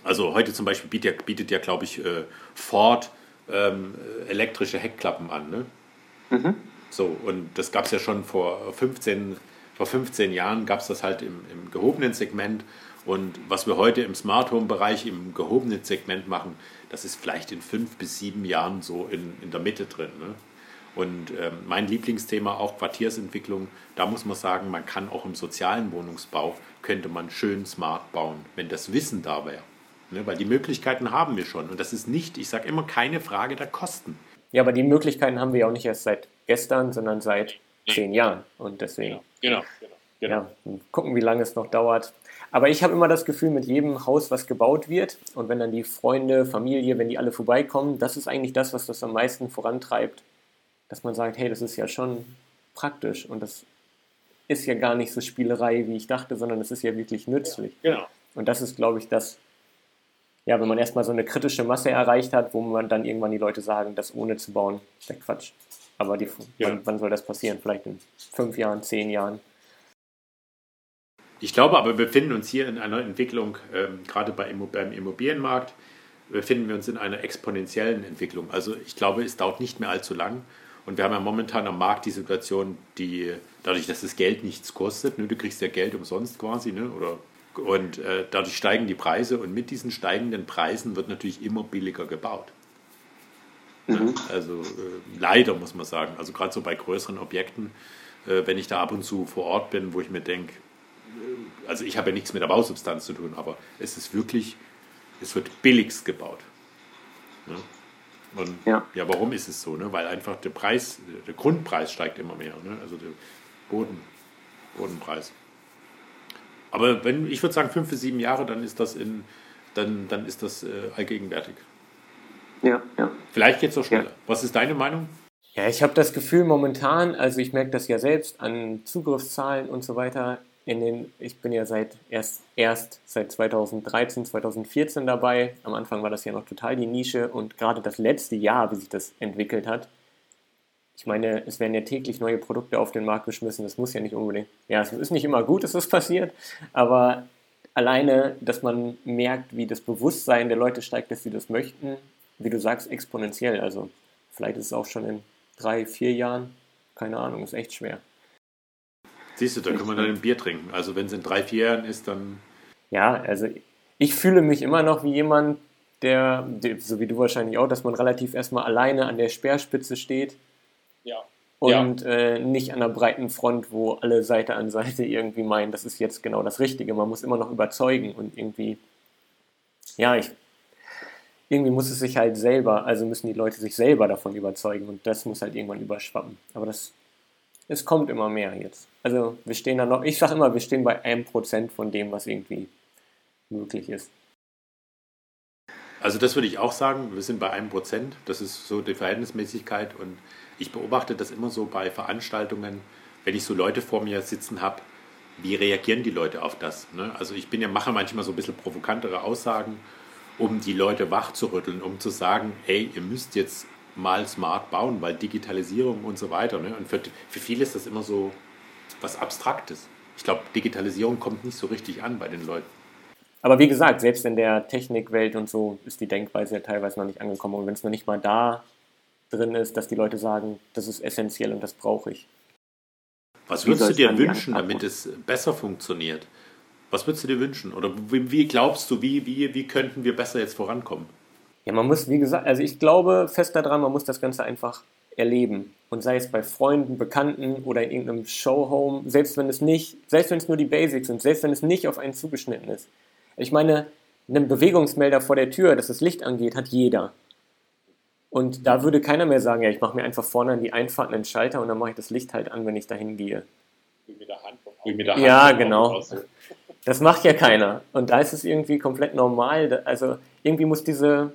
Also heute zum Beispiel bietet, bietet ja, glaube ich, äh, Ford ähm, elektrische Heckklappen an. Ne? Mhm. So, und das gab es ja schon vor fünfzehn, vor fünfzehn Jahren, gab es das halt im, im gehobenen Segment. Und was wir heute im Smart Home Bereich im gehobenen Segment machen, das ist vielleicht in fünf bis sieben Jahren so in, in der Mitte drin, ne? Und ähm, mein Lieblingsthema auch Quartiersentwicklung, da muss man sagen, man kann auch im sozialen Wohnungsbau, könnte man schön smart bauen, wenn das Wissen da wäre. Ne? Weil die Möglichkeiten haben wir schon. Und das ist nicht, ich sage immer, keine Frage der Kosten. Ja, aber die Möglichkeiten haben wir ja auch nicht erst seit gestern, sondern seit zehn Jahren. Und deswegen genau, genau, genau. Ja, gucken, wie lange es noch dauert. Aber ich habe immer das Gefühl, mit jedem Haus, was gebaut wird, und wenn dann die Freunde, Familie, wenn die alle vorbeikommen, das ist eigentlich das, was das am meisten vorantreibt. Dass man sagt, hey, das ist ja schon praktisch und das ist ja gar nicht so Spielerei, wie ich dachte, sondern es ist ja wirklich nützlich. Ja, genau. Und das ist, glaube ich, das, ja, wenn man erstmal so eine kritische Masse erreicht hat, wo man dann irgendwann die Leute sagen, das ohne zu bauen, ist der Quatsch. Aber die, ja. wann, wann soll das passieren? Vielleicht in fünf Jahren, zehn Jahren? Ich glaube aber, wir befinden uns hier in einer Entwicklung, ähm, gerade bei, beim Immobilienmarkt, befinden wir uns in einer exponentiellen Entwicklung. Also ich glaube, es dauert nicht mehr allzu lang. Und wir haben ja momentan am Markt die Situation, die dadurch, dass das Geld nichts kostet, ne, du kriegst ja Geld umsonst quasi, ne, oder, und äh, dadurch steigen die Preise, und mit diesen steigenden Preisen wird natürlich immer billiger gebaut. Mhm. Also äh, leider muss man sagen, also gerade so bei größeren Objekten, äh, wenn ich da ab und zu vor Ort bin, wo ich mir denke, äh, also ich habe ja nichts mit der Bausubstanz zu tun, aber es ist wirklich, es wird billigst gebaut. Ne? Und ja. ja, warum ist es so? Ne? Weil einfach der Preis, der Grundpreis steigt immer mehr, ne? Also der Boden, Bodenpreis. Aber wenn, ich würde sagen, fünf bis sieben Jahre, dann ist das in, dann, dann ist das äh, allgegenwärtig. Ja, ja. Vielleicht geht es auch schneller. Ja. Was ist deine Meinung? Ja, ich habe das Gefühl momentan, also ich merke das ja selbst an Zugriffszahlen und so weiter. In den, ich bin ja seit erst, erst seit zweitausenddreizehn, zweitausendvierzehn dabei. Am Anfang war das ja noch total die Nische und gerade das letzte Jahr, wie sich das entwickelt hat. Ich meine, es werden ja täglich neue Produkte auf den Markt geschmissen. Das muss ja nicht unbedingt. Ja, es ist nicht immer gut, dass das passiert, aber alleine, dass man merkt, wie das Bewusstsein der Leute steigt, dass sie das möchten, wie du sagst, exponentiell. Also vielleicht ist es auch schon in drei, vier Jahren, keine Ahnung, ist echt schwer. Siehst du, da kann man dann ein Bier trinken. Also wenn es in drei, vier Jahren ist, dann... Ja, also ich fühle mich immer noch wie jemand, der, der, so wie du wahrscheinlich auch, dass man relativ erstmal alleine an der Speerspitze steht. Ja. Und ja. Äh, nicht an der breiten Front, wo alle Seite an Seite irgendwie meinen, das ist jetzt genau das Richtige. Man muss immer noch überzeugen und irgendwie... Ja, ich... Irgendwie muss es sich halt selber, also müssen die Leute sich selber davon überzeugen und das muss halt irgendwann überschwappen. Aber das... Es kommt immer mehr jetzt. Also wir stehen da noch, ich sage immer, wir stehen bei einem Prozent von dem, was irgendwie möglich ist. Also das würde ich auch sagen, wir sind bei einem Prozent. Das ist so die Verhältnismäßigkeit und ich beobachte das immer so bei Veranstaltungen, wenn ich so Leute vor mir sitzen habe, wie reagieren die Leute auf das? Ne? Also ich bin ja, mache manchmal so ein bisschen provokantere Aussagen, um die Leute wach zu rütteln, um zu sagen, ey, ihr müsst jetzt mal smart bauen, weil Digitalisierung und so weiter. Ne? Und für, für viele ist das immer so was Abstraktes. Ich glaube, Digitalisierung kommt nicht so richtig an bei den Leuten. Aber wie gesagt, selbst in der Technikwelt und so ist die Denkweise ja teilweise noch nicht angekommen. Und wenn es noch nicht mal da drin ist, dass die Leute sagen, das ist essentiell und das brauche ich. Was würdest du dir wünschen, damit es besser funktioniert? Was würdest du dir wünschen? Oder wie, wie glaubst du, wie, wie, wie könnten wir besser jetzt vorankommen? Ja, man muss, wie gesagt, also ich glaube fest daran, man muss das Ganze einfach erleben. Und sei es bei Freunden, Bekannten oder in irgendeinem Showhome, selbst wenn es nicht, selbst wenn es nur die Basics sind, selbst wenn es nicht auf einen zugeschnitten ist. Ich meine, einen Bewegungsmelder vor der Tür, dass das Licht angeht, hat jeder. Und da würde keiner mehr sagen, ja, ich mache mir einfach vorne an die Einfahrt einen Schalter und dann mache ich das Licht halt an, wenn ich dahin gehe. Wie mit der Hand. Wie mit der Hand ja, genau. Das macht ja keiner. Und da ist es irgendwie komplett normal. Also irgendwie muss diese...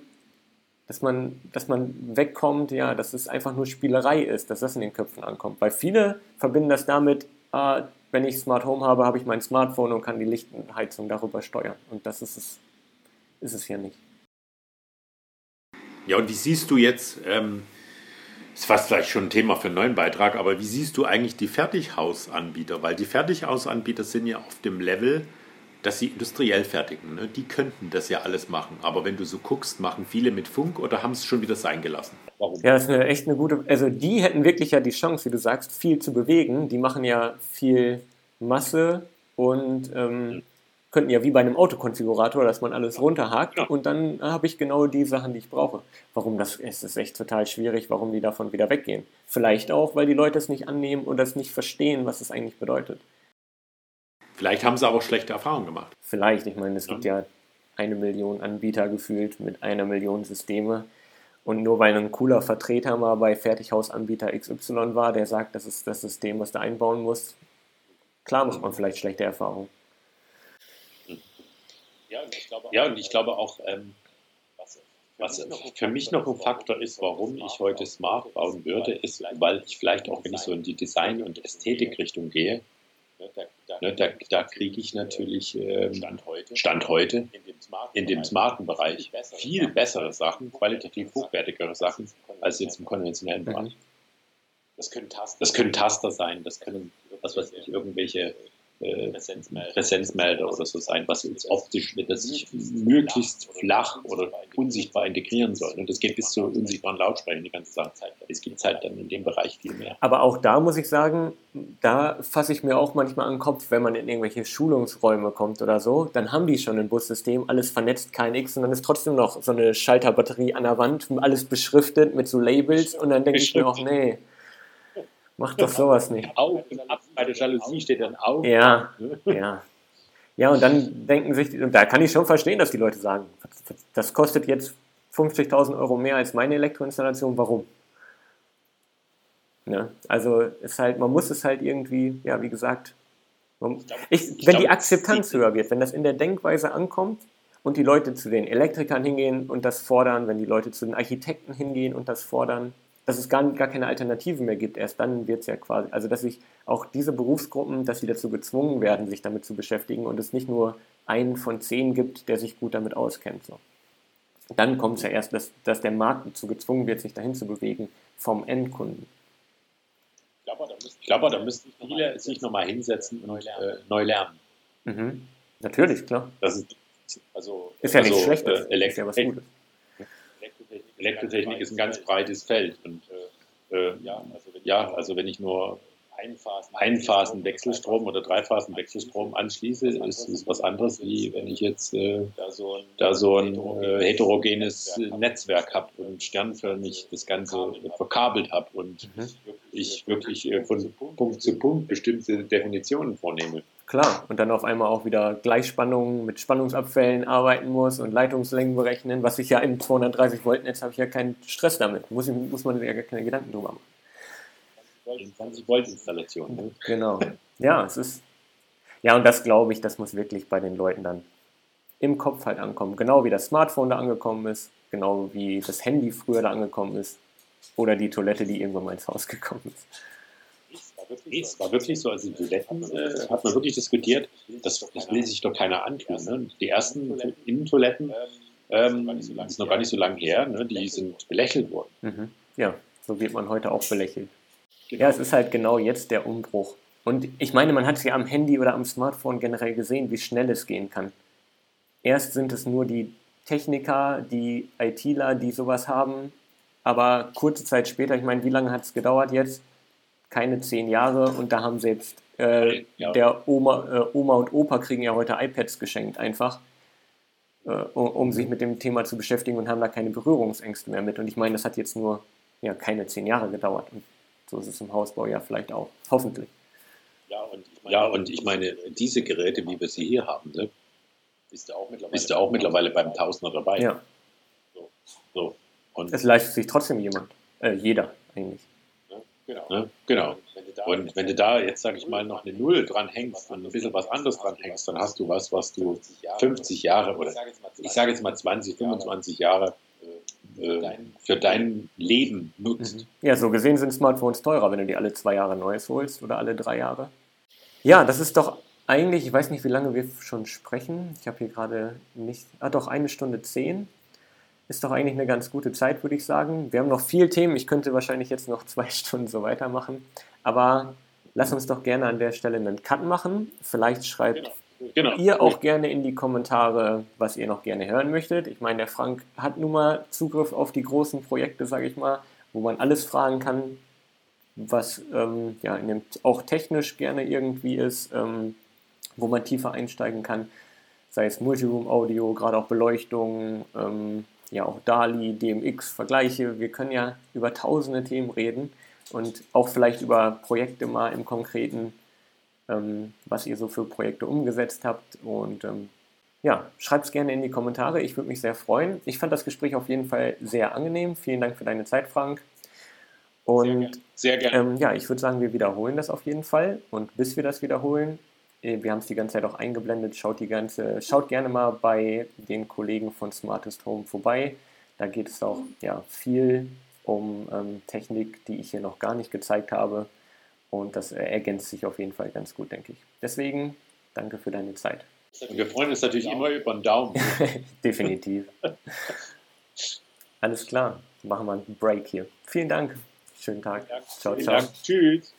Dass man, dass man wegkommt, ja, dass es einfach nur Spielerei ist, dass das in den Köpfen ankommt. Weil viele verbinden das damit, äh, wenn ich Smart Home habe, habe ich mein Smartphone und kann die Lichtheizung darüber steuern. Und das ist es, ist es ja nicht. Ja, und wie siehst du jetzt, ähm, ist fast vielleicht schon ein Thema für einen neuen Beitrag, aber wie siehst du eigentlich die Fertighausanbieter? Weil die Fertighausanbieter sind ja auf dem Level, dass sie industriell fertigen, ne? Die könnten das ja alles machen, aber wenn du so guckst, machen viele mit Funk oder haben es schon wieder sein gelassen. Warum? Ja, das ist eine, echt eine gute, also die hätten wirklich ja die Chance, wie du sagst, viel zu bewegen, die machen ja viel Masse und ähm, ja. könnten ja wie bei einem Autokonfigurator, dass man alles runterhakt ja. und dann habe ich genau die Sachen, die ich brauche. Warum das ist, ist echt total schwierig, warum die davon wieder weggehen. Vielleicht auch, weil die Leute es nicht annehmen oder es nicht verstehen, was es eigentlich bedeutet. Vielleicht haben sie aber auch schlechte Erfahrungen gemacht. Vielleicht, ich meine, es gibt ja eine Million Anbieter gefühlt mit einer Million Systeme. Und nur weil ein cooler Vertreter mal bei Fertighausanbieter X Y war, der sagt, das ist das System, was du einbauen musst, klar macht man vielleicht schlechte Erfahrungen. Ja, und ich glaube auch, ja, und ich glaube auch ähm, was für mich noch ein Faktor ist, warum ich heute smart bauen würde, ist, weil ich vielleicht auch, wenn ich so in die Design- und Ästhetikrichtung gehe, Da, da, da kriege ich natürlich ähm, Stand heute, Stand heute in, dem in dem smarten Bereich viel bessere Sachen, qualitativ hochwertigere Sachen, als jetzt im konventionellen Bereich. Das können Taster, das können Taster sein, das können was weiß ich, irgendwelche äh, Präsenzmelder oder so sein, was uns optisch, das sich möglichst flach oder unsichtbar integrieren soll. Und das geht bis zu unsichtbaren Lautsprechern die ganze Sache. Es gibt halt dann in dem Bereich viel mehr. Aber auch da muss ich sagen, da fasse ich mir auch manchmal an den Kopf, wenn man in irgendwelche Schulungsräume kommt oder so, dann haben die schon ein Bussystem, alles vernetzt, K N X und dann ist trotzdem noch so eine Schalterbatterie an der Wand, alles beschriftet mit so Labels und dann denke ich mir auch, nee, Macht doch sowas nicht. Auf und ab, bei der Jalousie steht dann auf. Ja, ja. Ja, und dann denken sich, und da kann ich schon verstehen, dass die Leute sagen, das kostet jetzt fünfzigtausend Euro mehr als meine Elektroinstallation, warum? Ne? Also ist halt, man muss es halt irgendwie, ja, wie gesagt, man, ich, ich wenn glaub, die Akzeptanz höher wird, wenn das in der Denkweise ankommt und die Leute zu den Elektrikern hingehen und das fordern, wenn die Leute zu den Architekten hingehen und das fordern, dass es gar, gar keine Alternativen mehr gibt, erst dann wird es ja quasi, also dass sich auch diese Berufsgruppen, dass sie dazu gezwungen werden, sich damit zu beschäftigen und es nicht nur einen von zehn gibt, der sich gut damit auskennt. So. Dann kommt es ja erst, dass, dass der Markt dazu gezwungen wird, sich dahin zu bewegen vom Endkunden. Ich glaube, da müssen viele sich nochmal hinsetzen und äh, neu lernen. Mhm. Natürlich, klar. Das ist, also, ist ja also, nichts Schlechtes, äh, Elekt- ist ja was Gutes. Elektrotechnik ist ein ganz breites Feld. Und, äh, ja, also wenn, ja, also wenn ich nur Einphasen-Wechselstrom oder Dreiphasen-Wechselstrom anschließe, ist es was anderes, wie wenn ich jetzt äh, da so ein äh, heterogenes Netzwerk habe und sternförmig das Ganze verkabelt habe und ich wirklich äh, von Punkt zu Punkt bestimmte Definitionen vornehme. Klar, und dann auf einmal auch wieder Gleichspannungen mit Spannungsabfällen arbeiten muss und Leitungslängen berechnen, was ich ja im zweihundertdreißig Volt Netz habe ich ja keinen Stress damit. Muss, ich, muss man ja gar keine Gedanken drüber machen. zwanzig Volt Installation. Ne? Genau. Ja, es ist. Ja, und das glaube ich, das muss wirklich bei den Leuten dann im Kopf halt ankommen. Genau wie das Smartphone da angekommen ist, genau wie das Handy früher da angekommen ist oder die Toilette, die irgendwann mal ins Haus gekommen ist. Es war wirklich so, also in Toiletten äh, hat man wirklich diskutiert, das, das will sich doch keiner antun. Ne? Die ersten Innentoiletten, ähm, das ist noch gar nicht so lange her, ne? Die sind belächelt worden. Mhm. Ja, so wird man heute auch belächelt. Genau. Ja, es ist halt genau jetzt der Umbruch. Und ich meine, man hat es ja am Handy oder am Smartphone generell gesehen, wie schnell es gehen kann. Erst sind es nur die Techniker, die ITler, die sowas haben, aber kurze Zeit später, ich meine, wie lange hat es gedauert jetzt? Keine zehn Jahre und da haben selbst äh, ja. der Oma, äh, Oma und Opa kriegen ja heute iPads geschenkt einfach, äh, um, um sich mit dem Thema zu beschäftigen und haben da keine Berührungsängste mehr mit. Und ich meine, das hat jetzt nur ja, keine zehn Jahre gedauert. Und so ist es im Hausbau ja vielleicht auch, hoffentlich. Ja, und ich meine, ja, und ich meine diese Geräte, wie wir sie hier haben, ne, bist du auch mittlerweile, bist du auch mittlerweile beim Tausender dabei. Ja. So. So. Und es leistet sich trotzdem jemand, äh, jeder eigentlich. Genau. Ne? Genau. Und wenn du da jetzt, sag ich mal, noch eine Null dran hängst und ein bisschen was anderes dran hängst, dann hast du was, was du fünfzig Jahre oder ich sage jetzt mal zwanzig, fünfundzwanzig Jahre äh, für dein Leben nutzt. Ja, so gesehen sind Smartphones teurer, wenn du dir alle zwei Jahre Neues holst oder alle drei Jahre. Ja, das ist doch eigentlich, ich weiß nicht, wie lange wir schon sprechen. Ich habe hier gerade nicht, ah doch, eine Stunde zehn. Ist doch eigentlich eine ganz gute Zeit, würde ich sagen. Wir haben noch viel Themen. Ich könnte wahrscheinlich jetzt noch zwei Stunden so weitermachen. Aber lass uns doch gerne an der Stelle einen Cut machen. Vielleicht schreibt genau. Genau. ihr auch gerne in die Kommentare, was ihr noch gerne hören möchtet. Ich meine, der Frank hat nun mal Zugriff auf die großen Projekte, sage ich mal, wo man alles fragen kann, was ähm, ja, in dem, auch technisch gerne irgendwie ist, ähm, wo man tiefer einsteigen kann. Sei es Multiroom-Audio, gerade auch Beleuchtung, ähm, ja auch DALI, D M X, Vergleiche, wir können ja über tausende Themen reden und auch vielleicht über Projekte mal im Konkreten, ähm, was ihr so für Projekte umgesetzt habt und ähm, ja, schreibt es gerne in die Kommentare, ich würde mich sehr freuen. Ich fand das Gespräch auf jeden Fall sehr angenehm, vielen Dank für deine Zeit, Frank. Und sehr gerne. Sehr gerne. Ähm, ja, ich würde sagen, wir wiederholen das auf jeden Fall und bis wir das wiederholen, wir haben es die ganze Zeit auch eingeblendet, schaut, die ganze, schaut gerne mal bei den Kollegen von Smartest Home vorbei. Da geht es auch ja, viel um ähm, Technik, die ich hier noch gar nicht gezeigt habe. Und das äh, ergänzt sich auf jeden Fall ganz gut, denke ich. Deswegen, danke für deine Zeit. Und wir freuen uns natürlich immer über den Daumen. Definitiv. Alles klar, machen wir einen Break hier. Vielen Dank, schönen Tag. Ciao, ciao. Tschüss.